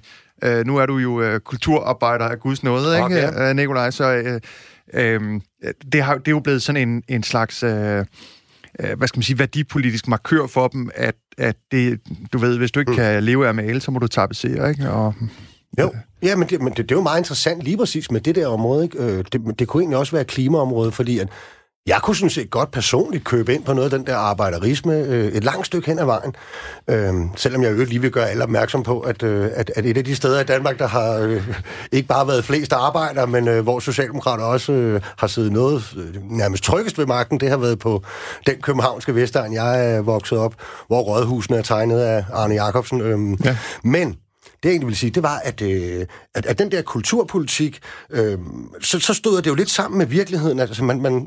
nu er du jo kulturarbejder af Guds nåde, ikke, Nikolaj? Så det er jo blevet sådan en slags hvad skal man sige, værdipolitisk markør for dem, at det, du ved, hvis du ikke kan leve af male, så må du tapetsere, ikke? Og jo, ja, men det er jo meget interessant lige præcis med det der område, ikke? Det kunne egentlig også være klimaområdet, fordi at jeg kunne sådan set godt personligt købe ind på noget af den der arbejderisme et langt stykke hen ad vejen, selvom jeg jo lige vil gøre alle opmærksom på, at et af de steder i Danmark, der har ikke bare været flest arbejdere, men hvor Socialdemokrater også har siddet noget nærmest tryggest ved magten, det har været på den københavnske Vestegn, jeg er vokset op, hvor rådhusene er tegnet af Arne Jacobsen. Men det jeg egentlig ville sige, det var, at den der kulturpolitik, så stod det jo lidt sammen med virkeligheden. Altså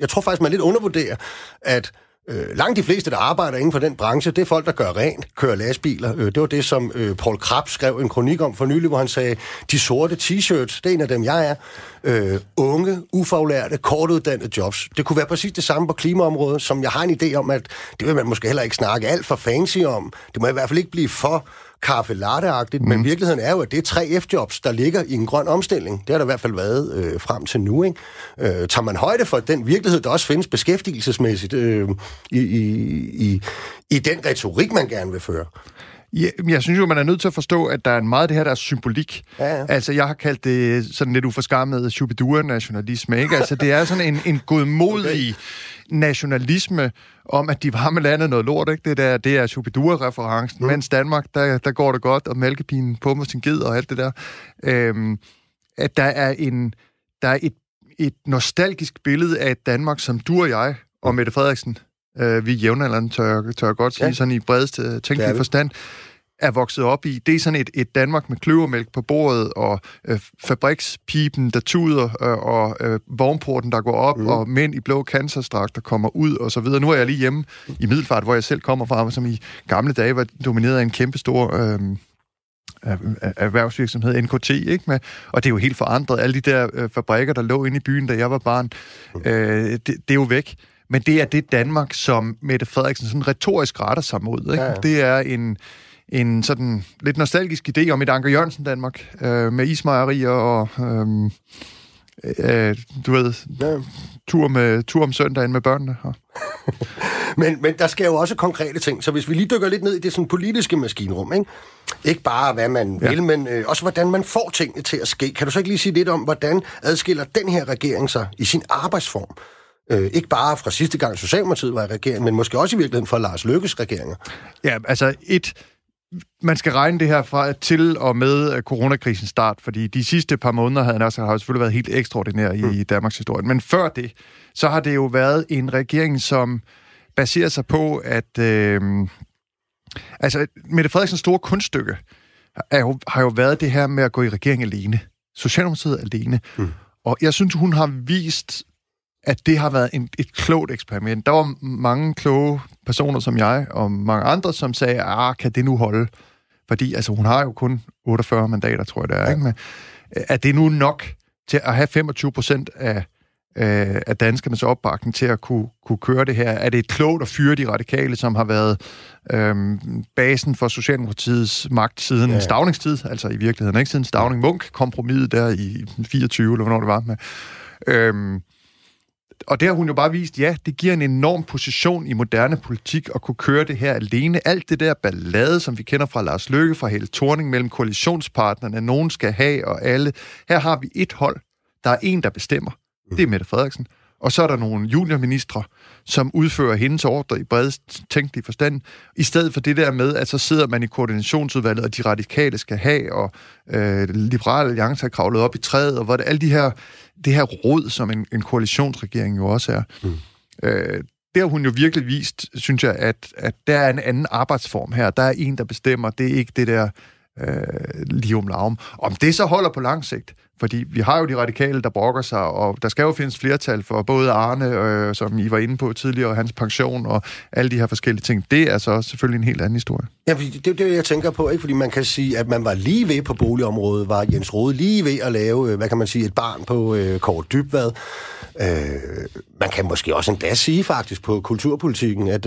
jeg tror faktisk, man lidt undervurderer, at langt de fleste, der arbejder inden for den branche, det er folk, der gør rent, kører lastbiler. Det var det, som Paul Krabs skrev en kronik om for nylig, hvor han sagde, de sorte t-shirts, det er en af dem, jeg er. Unge, ufaglærte, kortuddannede jobs. Det kunne være præcis det samme på klimaområdet, som jeg har en idé om, at det vil man måske heller ikke snakke alt for fancy om. Det må i hvert fald ikke blive for kaffe latte-agtigt, men virkeligheden er jo, at det er 3F-jobs, der ligger i en grøn omstilling. Det har der i hvert fald været frem til nu, ikke? Tager man højde for den virkelighed, der også findes beskæftigelsesmæssigt i den retorik, man gerne vil føre? Ja, jeg synes jo, man er nødt til at forstå, at der er en meget af det her, der er symbolik. Ja. Altså, jeg har kaldt det sådan lidt uforskammet Shubidua-nationalisme, ikke? Altså, det er sådan en godmodig nationalisme om, at de varme lande er noget lort, ikke? Det er Shubidua-referencen, mens Danmark, der går det godt, og mælkepinen pumper sin ged og alt det der. At der er et nostalgisk billede af Danmark, som du og jeg og Mette Frederiksen, vi jævnaldrende, tør godt sige, sådan i bredest tænkelig forstand, er vokset op i. Det er sådan et Danmark med kløvermælk på bordet, og fabrikspipen, der tuder, og vognporten, der går op, og mænd i blå kanserstrakt, der kommer ud, og så videre. Nu er jeg lige hjemme i Middelfart, hvor jeg selv kommer fra, som i gamle dage var domineret af en kæmpestor erhvervsvirksomhed, NKT, ikke? Og det er jo helt forandret. Alle de der fabrikker, der lå inde i byen, da jeg var barn, det er jo væk. Men det er det Danmark, som Mette Frederiksen sådan retorisk retter sig mod, ikke? Ja. Det er en sådan lidt nostalgisk idé om et Anker Jørgensen Danmark med ismejerier og du ved, tur om søndagen med børnene. men der sker jo også konkrete ting, så hvis vi lige dykker lidt ned i det sådan politiske maskinrum, ikke bare hvad man vil, men også hvordan man får tingene til at ske. Kan du så ikke lige sige lidt om, hvordan adskiller den her regering sig i sin arbejdsform? Ikke bare fra sidste gang Socialdemokratiet var i regering, men måske også i virkeligheden fra Lars Løkkes regeringer. Ja, altså man skal regne det her fra til og med coronakrisens start, fordi de sidste par måneder har selvfølgelig været helt ekstraordinære i Danmarks historie. Men før det, så har det jo været en regering, som baserer sig på, at altså Mette Frederiksens store kunststykke har jo været det her med at gå i regering alene. Socialdemokratiet alene. Og jeg synes, hun har vist, at det har været et klogt eksperiment. Der var mange kloge personer som jeg, og mange andre, som sagde, kan det nu holde? Fordi altså, hun har jo kun 48 mandater, tror jeg det er. Ikke? Men, er det nu nok til at have 25% af af danskernes opbakning til at kunne køre det her. Er det klogt at fyre de radikale, som har været basen for Socialdemokratiets magt siden Staunings-tid, altså i virkeligheden ikke siden Stauning-Munk-kompromiset der i 24, eller hvornår det var med. Og der har hun jo bare vist, ja, det giver en enorm position i moderne politik at kunne køre det her alene. Alt det der ballade, som vi kender fra Lars Løkke, fra Helle Thorning, mellem koalitionspartnerne, nogen skal have og alle. Her har vi et hold. Der er en, der bestemmer. Det er Mette Frederiksen. Og så er der nogle juniorministre, som udfører hendes ordre i bredest tænkelig forstand, i stedet for det der med, at så sidder man i koordinationsudvalget, og de radikale skal have, og liberale alliance har kravlet op i træet, og hvor alle det her rod, som en koalitionsregering jo også er. Der har hun jo virkelig vist, synes jeg, at der er en anden arbejdsform her. Der er en, der bestemmer. Det er ikke det der livmlarm. Om det så holder på lang sigt, fordi vi har jo de radikale, der brokker sig, og der skal jo findes flertal for både Arne, som I var inde på tidligere, og hans pension, og alle de her forskellige ting. Det er så selvfølgelig en helt anden historie. Ja, det er det, jeg tænker på, ikke? Fordi man kan sige, at man var lige ved på boligområdet, var Jens Rohde lige ved at lave, hvad kan man sige, et barn på Kåre Dybvad. Man kan måske også endda sige faktisk på kulturpolitikken, at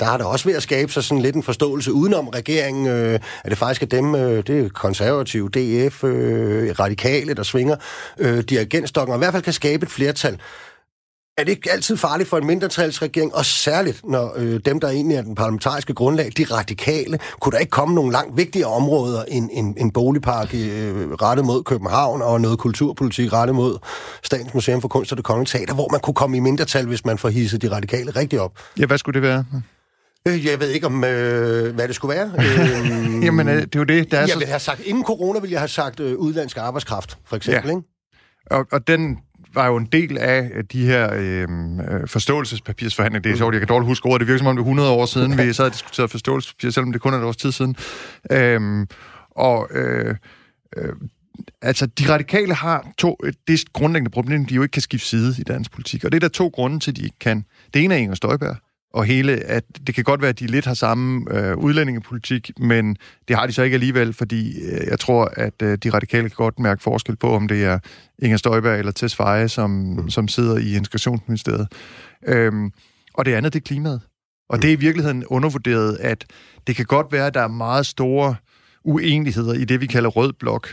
der har der også ved at skabe sig sådan lidt en forståelse udenom regeringen, at det faktisk er dem, det er konservative, DF, radikale, der svinger dirigentstokken, og i hvert fald kan skabe et flertal. Er det ikke altid farligt for en mindretalsregering, og særligt når dem, der egentlig er den parlamentariske grundlag, de radikale, kunne der ikke komme nogle langt vigtigere områder end en boligpakke rettet mod København og noget kulturpolitik rettet mod Statens Museum for Kunst og Det Kongelige Teater, hvor man kunne komme i mindretal, hvis man får hisset de radikale rigtig op? Ja, hvad skulle det være? Jeg ved ikke, om hvad det skulle være. Jamen, det er jo det. Der er jeg ville have sagt, inden corona ville jeg have sagt udenlandsk arbejdskraft, for eksempel, ja. Ikke? Og den var jo en del af de her forståelsespapirsforhandlinger. Det er sjovt, jeg kan dårligt huske ordet. Det virker som om det er 100 år siden, vi så havde diskuteret forståelsespapir, selvom det kun er et års tid siden. Altså, de radikale har det grundlæggende problem, de jo ikke kan skifte side i dansk politik. Og det er der to grunde til, de ikke kan. Det ene er Inger Støjberg. Og at det kan godt være, at de lidt har samme udlændingepolitik, men det har de så ikke alligevel, fordi jeg tror, at de radikale kan godt mærke forskel på, om det er Inger Støjberg eller Tesfaye, som sidder i Integrationsministeriet. Og det andet, det er klimaet. Og det er i virkeligheden undervurderet, at det kan godt være, at der er meget store uenigheder i det, vi kalder rød blok,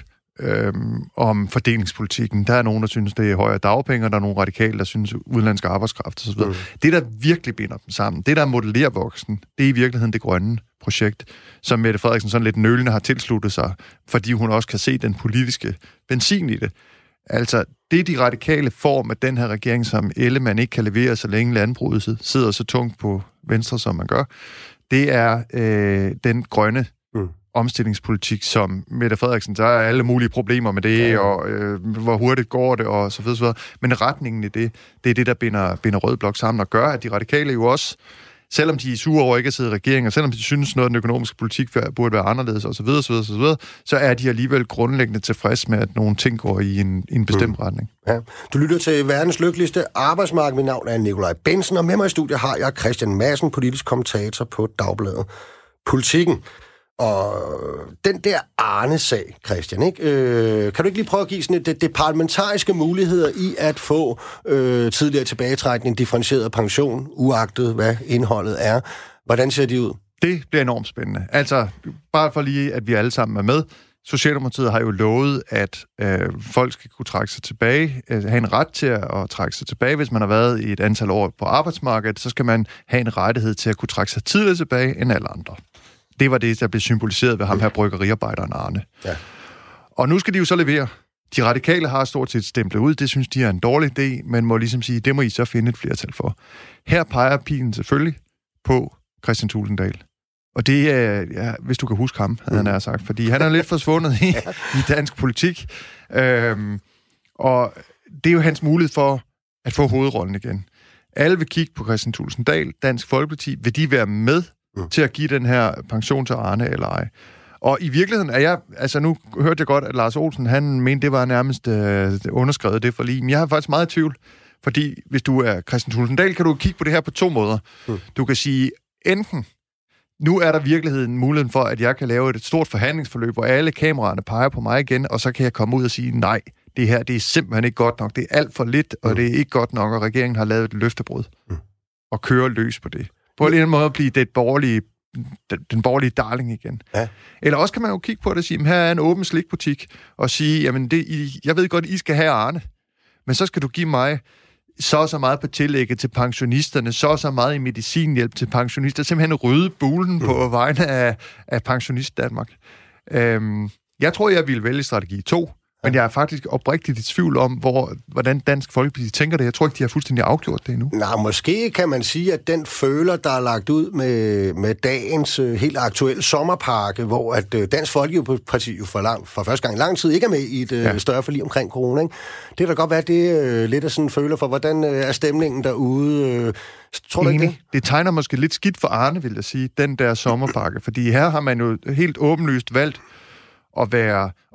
om fordelingspolitikken. Der er nogen, der synes, det er højere dagpenge, og der er nogle radikale, der synes udenlandsk arbejdskraft osv. Det, der virkelig binder dem sammen, det, der modellerer voksen, det er i virkeligheden det grønne projekt, som Mette Frederiksen sådan lidt nølende har tilsluttet sig, fordi hun også kan se den politiske benzin i det. Altså, det de radikale får med den her regering, som Ellemann ikke kan levere, så længe landbruget sidder så tungt på Venstre, som man gør, det er den grønne omstillingspolitik, som Mette Frederiksen, der er alle mulige problemer med det, og hvor hurtigt går det, og så videre, så videre. Men retningen i det er det, der binder rød blok sammen og gør, at de radikale jo også, selvom de er sure over ikke at sidde i regeringen, og selvom de synes noget af den økonomiske politik burde være anderledes, og så videre, så videre, så videre, så er de alligevel grundlæggende tilfreds med, at nogle ting går i en bestemt retning. Ja. Du lytter til verdens lykkeligste arbejdsmarked. Mit navn er Nikolaj Bendtsen, og med mig i studiet har jeg Kristian Madsen, politisk kommentator på Dagbladet Politikken. Og den der Arne-sag, Kristian, ikke? Kan du ikke lige prøve at give sådan det parlamentariske muligheder i at få tidligere tilbagetrækning, differentieret pension, uagtet hvad indholdet er? Hvordan ser de ud? Det bliver enormt spændende. Altså, bare for lige, at vi alle sammen er med. Socialdemokratiet har jo lovet, at folk skal kunne trække sig tilbage, have en ret til at trække sig tilbage. Hvis man har været i et antal år på arbejdsmarkedet, så skal man have en rettighed til at kunne trække sig tidligere tilbage end alle andre. Det var det, der blev symboliseret ved ham her bryggeriarbejderen Arne. Ja. Og nu skal de jo så levere. De radikale har stort set stemplet ud. Det synes de er en dårlig idé, men må ligesom sige, det må I så finde et flertal for. Her peger pilen selvfølgelig på Kristian Thulesen Dahl. Og det er, ja, hvis du kan huske ham, havde han sagt, fordi han er lidt forsvundet i dansk politik. Og det er jo hans mulighed for at få hovedrollen igen. Alle vil kigge på Kristian Thulesen Dahl, Dansk Folkeparti. Vil de være med til at give den her pension til Arne eller ej? Og i virkeligheden er jeg... Altså, nu hørte jeg godt, at Lars Olsen, han mente, det var nærmest underskrevet det forlig. Men jeg har faktisk meget tvivl, fordi hvis du er Kristian Thulesen Dahl, kan du kigge på det her på to måder. Du kan sige, enten nu er der virkeligheden muligheden for, at jeg kan lave et stort forhandlingsforløb, hvor alle kameraerne peger på mig igen, og så kan jeg komme ud og sige, nej, det her, det er simpelthen ikke godt nok, det er alt for lidt, og det er ikke godt nok, og regeringen har lavet et løftebrud og kører løs på det. På en eller anden måde at blive den borgerlige darling igen. Ja. Eller også kan man jo kigge på det og sige, jamen, her er en åben slikbutik, og sige, jamen, jeg ved godt, I skal have Arne, men så skal du give mig så meget på tillægget til pensionisterne, så meget i medicinhjælp til pensionister, simpelthen rydde bulen på vegne af pensionist Danmark. Jeg tror, jeg ville vælge strategi 2, men jeg er faktisk oprigtigt i tvivl om, hvordan Dansk Folkeparti tænker det. Jeg tror ikke, de har fuldstændig afgjort det endnu. Nej, måske kan man sige, at den føler, der er lagt ud med dagens helt aktuelle sommerpakke, hvor at Dansk Folkeparti jo for første gang i lang tid ikke er med i et større forlig omkring corona. Ikke? Det kan da godt være, at det lidt af sådan en føler for, hvordan er stemningen derude. Tror du ikke det? Det tegner måske lidt skidt for Arne, vil jeg sige, den der sommerpakke. Fordi her har man jo helt åbenlyst valgt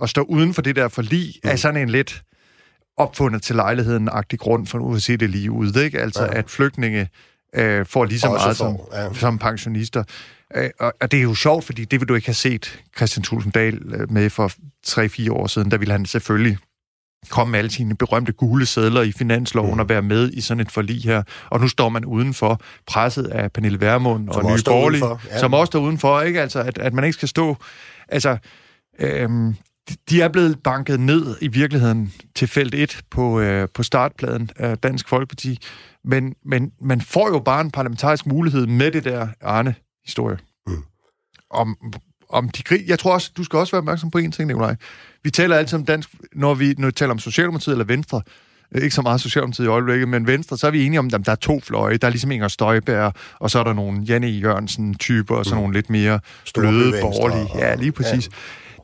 at stå uden for det der forlig af sådan en lidt opfundet til lejligheden-agtig grund, for nu at sige det lige ud, ikke? Altså, at flygtninge får lige så meget som pensionister. Og det er jo sjovt, fordi det vil du ikke have set Kristian Thulesen Dahl med for 3-4 år siden. Der ville han selvfølgelig komme med alle sine berømte gule sedler i finansloven og være med i sådan et forlig her. Og nu står man udenfor, presset af Pernille Vermund og Nye Borgerlige, som også står udenfor, ikke? Altså, at man ikke skal stå... Altså, de er blevet banket ned i virkeligheden til felt 1 på startpladen af Dansk Folkeparti, men man får jo bare en parlamentarisk mulighed med det der Arne-historie. Om de krig. Jeg tror også, du skal også være opmærksom på en ting, Nikolaj. Vi taler altid om dansk, når vi taler om Socialdemokratiet eller Venstre, ikke så meget Socialdemokratiet i øjeblikket, men Venstre, så er vi enige om, at der er to fløje. Der er ligesom Inger Støjberg, og så er der nogle Janne Jørgensen-typer, og så nogle lidt mere bløde borgerlige. Ja, lige præcis.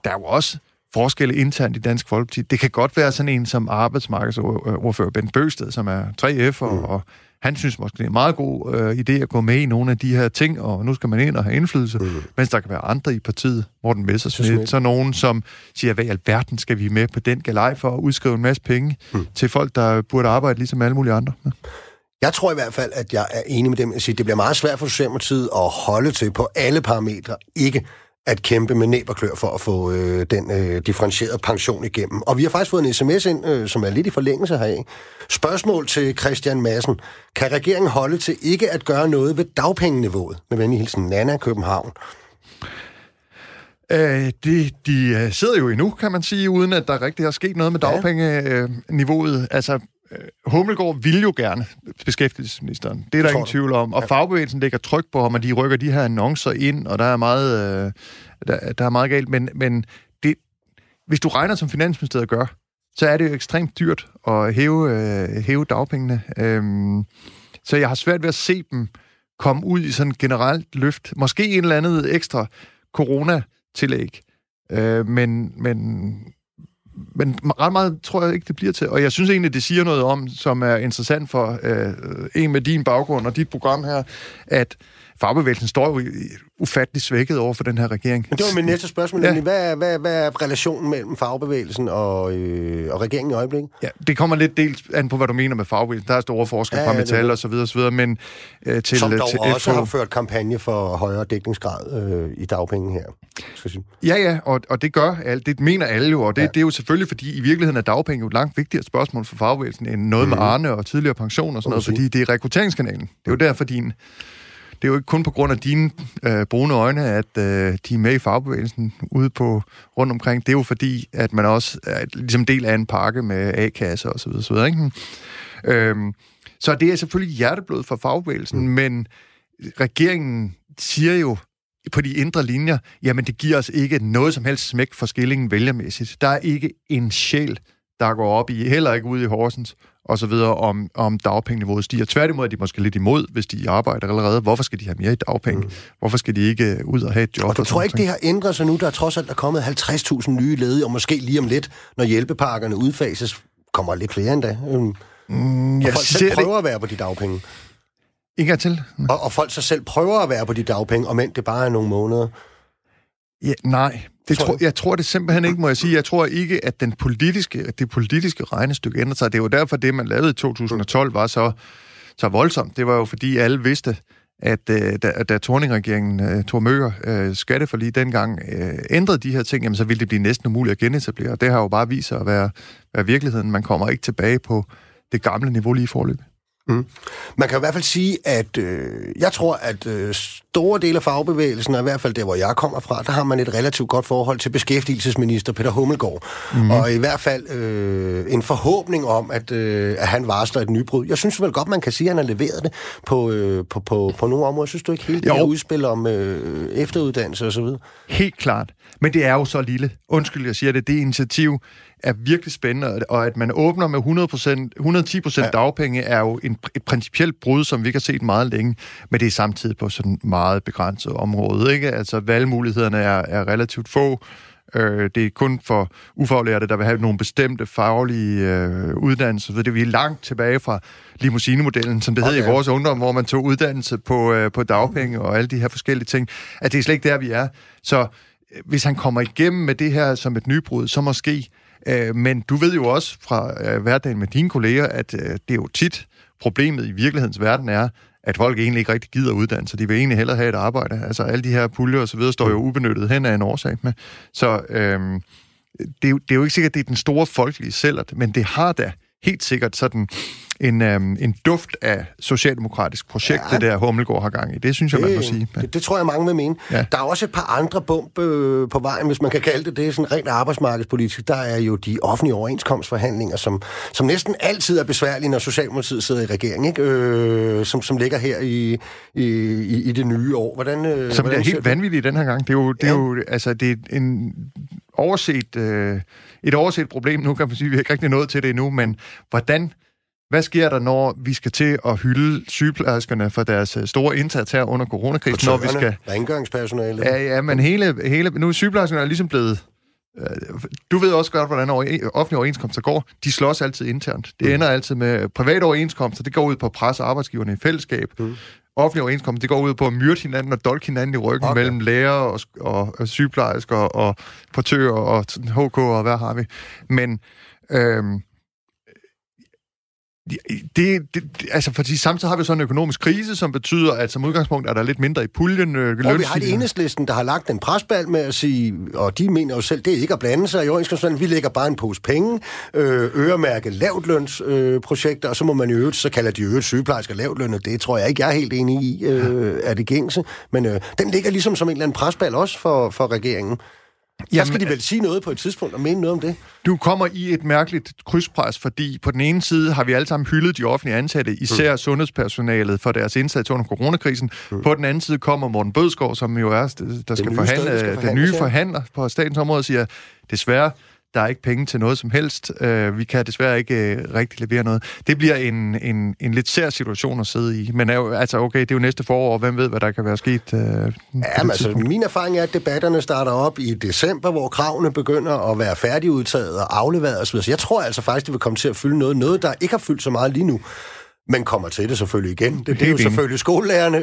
Der er jo også forskelle internt i Dansk Folkeparti. Det kan godt være sådan en som arbejdsmarkedsordfører Bent Bøgsted, som er 3F'er, og han synes måske, det er en meget god idé at gå med i nogle af de her ting, og nu skal man ind og have indflydelse, mens der kan være andre i partiet, Morten Messerschmidt, så nogen, som siger, hvad i alverden skal vi med på den galej for at udskrive en masse penge til folk, der burde arbejde ligesom alle mulige andre. Ja. Jeg tror i hvert fald, at jeg er enig med dem, at det bliver meget svært for Socialdemokratiet at holde til på alle parametre, ikke at kæmpe med næb og klør for at få den differentierede pension igennem. Og vi har faktisk fået en sms ind, som er lidt i forlængelse heraf. Spørgsmål til Kristian Madsen. Kan regeringen holde til ikke at gøre noget ved dagpengeniveauet? Med venlig hilsen Nana København. De sidder jo endnu, kan man sige, uden at der rigtig har sket noget med dagpengeniveauet. Altså, Hummelgaard vil jo gerne, beskæftigelsesministeren. Det er der ingen tvivl om. Og fagbevægelsen lægger tryk på ham, og de rykker de her annoncer ind, og der er meget, der er meget galt. Men det, hvis du regner som Finansministeriet gør, så er det jo ekstremt dyrt at hæve dagpengene. Så jeg har svært ved at se dem komme ud i sådan et generelt løft. Måske en eller anden ekstra coronatillæg. Men ret meget tror jeg ikke, det bliver til. Og jeg synes egentlig, det siger noget om, som er interessant for en med din baggrund og dit program her, at fagbevægelsen står jo ufattelig svækket over for den her regering. Men det var mit næste spørgsmål. Ja. Hvad er relationen mellem fagbevægelsen og regeringen i øjeblikket? Ja, det kommer lidt dels an på, hvad du mener med fagbevægelsen. Der er store forskelle fra metal og så videre, og så videre, men til... Som dog til også har ført kampagne for højere dækningsgrad i dagpenge her. Ja, og det gør alt. Det mener alle jo, og det er jo selvfølgelig, fordi i virkeligheden er dagpenge jo et langt vigtigere spørgsmål for fagbevægelsen end noget med Arne og tidligere pension og sådan noget, fordi det er rekrutteringskanalen. Det er jo derfor det er jo ikke kun på grund af dine brune øjne, at de er med i fagbevægelsen ude på rundt omkring. Det er jo fordi, at man også er ligesom del af en pakke med A-kasser og så videre, så videre, ikke? Så det er selvfølgelig hjerteblod for fagbevægelsen, men regeringen siger jo på de indre linjer, jamen det giver os ikke noget som helst smæk for skillingen vælgermæssigt. Der er ikke en sjæl, der går op i, heller ikke ude i Horsens, og så videre, om dagpengeniveauet stiger. Tværtimod er de måske lidt imod, hvis de arbejder allerede. Hvorfor skal de have mere i dagpenge? Hvorfor skal de ikke ud og have et job? Og du tror ikke, det har ændret sig nu? Der er trods alt kommet 50.000 nye ledige, og måske lige om lidt, når hjælpepakkerne udfases, kommer lidt flere endda. Og folk selv prøver at være på de dagpenge. Ikke er til. Og folk så selv prøver at være på de dagpenge, om end det bare er nogle måneder. Ja, nej. Jeg tror det simpelthen ikke, må jeg sige. Jeg tror ikke, at det politiske regnestykke ændrer sig. Det var derfor, det man lavede i 2012 var så voldsomt. Det var jo fordi, alle vidste, at da Thorning-regeringen, Thor Møger, skatteforlig dengang ændrede de her ting, jamen, så ville det blive næsten umuligt at genetablere. Det har jo bare vist sig at være virkeligheden. Man kommer ikke tilbage på det gamle niveau lige i forløbet. Mm. Man kan i hvert fald sige, at jeg tror, at store dele af fagbevægelsen, og i hvert fald der, hvor jeg kommer fra, der har man et relativt godt forhold til beskæftigelsesminister Peter Hummelgaard. Mm. Og i hvert fald en forhåbning om, at han varsler et nybrud. Jeg synes vel godt, man kan sige, at han har leveret det på nogle områder. Synes du ikke helt det udspil om efteruddannelse og så videre? Helt klart. Men det er jo så lille. Undskyld, jeg siger det. Det initiativ er virkelig spændende, og at man åbner med 110% dagpenge, er jo et principielt brud, som vi ikke har set meget længe, men det er samtidig på sådan meget begrænset område, ikke? Altså valgmulighederne er relativt få. Det er kun for ufaglærte, der vil have nogle bestemte faglige uddannelser. Så det er langt tilbage fra limousinemodellen, som det hed i vores ungdom, hvor man tog uddannelse på dagpenge og alle de her forskellige ting. At det er slet ikke der, vi er. Så hvis han kommer igennem med det her som et nybrud, så måske. Men du ved jo også fra hverdagen med dine kolleger, at det er jo tit problemet i virkelighedens verden er, at folk egentlig ikke rigtig gider uddanne, så de vil egentlig hellere have et arbejde. Altså alle de her puljer og så videre står jo ubenyttet hen af en årsag med. Så det er jo ikke sikkert, at det er den store folkelige sælger, men det har da helt sikkert sådan en duft af socialdemokratisk projekt, ja, det der Hummelgaard har gang i. Det synes jeg, man må sige. Ja. Det tror jeg, mange vil mene. Ja. Der er også et par andre bump på vejen, hvis man kan kalde det. Det er sådan rent arbejdsmarkedspolitisk. Der er jo de offentlige overenskomstforhandlinger, som næsten altid er besværlige, når Socialdemokratiet sidder i regeringen, ikke? Som ligger her i det nye år. Som det er helt vanvittigt den her gang. Det er et overset problem. Nu kan man sige, at vi ikke rigtig nået til det endnu, men hvad sker der, når vi skal til at hylde sygeplejerskerne for deres store indsats her under coronakrisen? Når vi skal rengøringspersonale. Ja, men hele nu sygeplejerskerne er ligesom blevet. Du ved også godt, hvordan offentlige overenskomster går. De slås altid internt. Det ender altid med private overenskomster. Det går ud på at presse arbejdsgiverne i fællesskab. Offentlige overenskomster, det går ud på at myrde hinanden og dolke hinanden i ryggen mellem læger og sygeplejersker og portører og HK og hvad har vi. Men altså fordi samtidig har vi så en økonomisk krise, som betyder, at som udgangspunkt er der lidt mindre i puljen. Og vi har det Enhedslisten, der har lagt en presbald med at sige, og de mener jo selv, det er ikke at blande sig i overenskomstforhandlingerne, vi lægger bare en pose penge, øremærke lavtlønsprojekter, og så må man jo så kalder de øvrigt sygeplejersker lavtlønnet. Det tror jeg ikke, jeg er helt enig i, er det gængse. Men den ligger ligesom som en eller anden presbald også for regeringen. Jeg skal de vel sige noget på et tidspunkt og mene noget om det? Du kommer i et mærkeligt krydspres, fordi på den ene side har vi alle sammen hyldet de offentlige ansatte, især sundhedspersonalet for deres indsats under coronakrisen. På den anden side kommer Morten Bødskov, som jo er, der skal forhandle på statens område, og siger, desværre, der er ikke penge til noget som helst. Vi kan desværre ikke rigtig levere noget. Det bliver en lidt sær situation at sidde i. Men altså, okay, det er jo næste forår. Hvem ved, hvad der kan være sket? Min erfaring er, at debatterne starter op i december, hvor kravene begynder at være færdigudtaget og afleveret osv. Så jeg tror altså faktisk, det vil komme til at fylde noget, der ikke har fyldt så meget lige nu. Men kommer til det selvfølgelig igen. Det er jo selvfølgelig skolelærerne.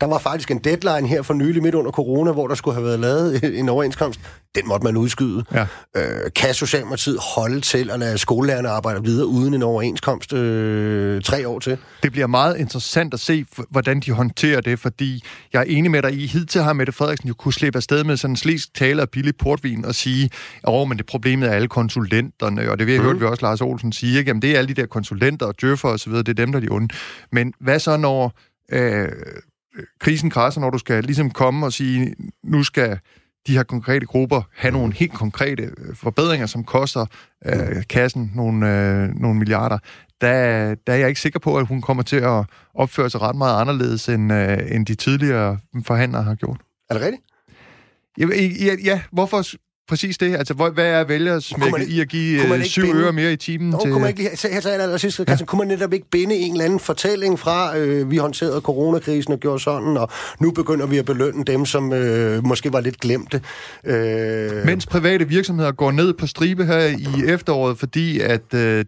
Der var faktisk en deadline her for nylig midt under corona, hvor der skulle have været lavet en overenskomst. Den måtte man udskyde. Ja. Kan Socialdemokratiet holde til at lade skolelærerne arbejde videre uden en overenskomst 3 år til? Det bliver meget interessant at se, hvordan de håndterer det, fordi jeg er enig med dig i, hidtil har Mette Frederiksen jo kunne slippe afsted med sådan en slæsk tale og billig portvin og sige, men det problemet er alle konsulenterne, og det hørte vi også Lars Olsen sige, ikke? Jamen, det er alle de der konsulenter og djøffer og så videre, det er dem, der er de onde. Men hvad så, når krisen krasser, når du skal ligesom komme og sige, nu skal de her konkrete grupper have nogle helt konkrete forbedringer, som koster kassen nogle milliarder, der er jeg ikke sikker på, at hun kommer til at opføre sig ret meget anderledes, end de tidligere forhandlere har gjort. Er det rigtigt? Ja, hvorfor... Præcis det. Altså, hvad er vælger smækket i at give 7 øre mere i timen? Kunne man netop ikke binde en eller anden fortælling fra, vi håndterede coronakrisen og gjorde sådan, og nu begynder vi at belønne dem, som måske var lidt glemte? Mens private virksomheder går ned på stribe her i efteråret, fordi at de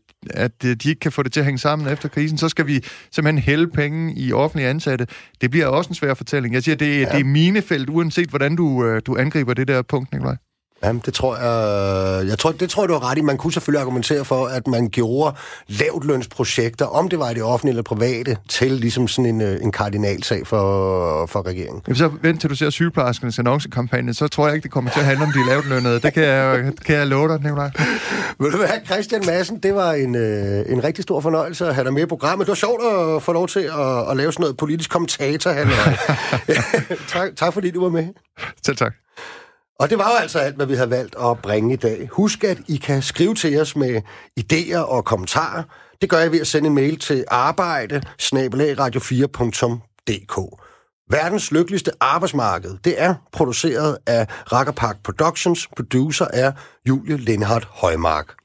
ikke kan få det til at hænge sammen efter krisen, så skal vi simpelthen hælde penge i offentlige ansatte. Det bliver også en svær fortælling. Jeg siger, det er minefelt, uanset hvordan du angriber det der punkt, Nikolaj. Jamen, det tror jeg... Det tror du har ret i. Man kunne selvfølgelig argumentere for, at man gjorde lavtlønsprojekter, om det var i det offentlige eller private, til ligesom sådan en kardinalsag for regeringen. Jamen, så vent til du ser sygeplejerskernes annoncekampagne, så tror jeg ikke, det kommer til at handle om de lavtlønnede. Det kan jeg love dig, Nikolaj. Vil du være Kristian Madsen? Det var en rigtig stor fornøjelse at have dig med i programmet. Det var sjovt at få lov til at lave sådan noget politisk kommentator. Tak fordi du var med. Selv tak. Og det var jo altså alt, hvad vi havde valgt at bringe i dag. Husk, at I kan skrive til os med idéer og kommentarer. Det gør jeg ved at sende en mail til arbejde@radio4.dk. Verdens lykkeligste arbejdsmarked, det er produceret af Rakkerpark Productions. Producer er Julie Lindhardt Højmark.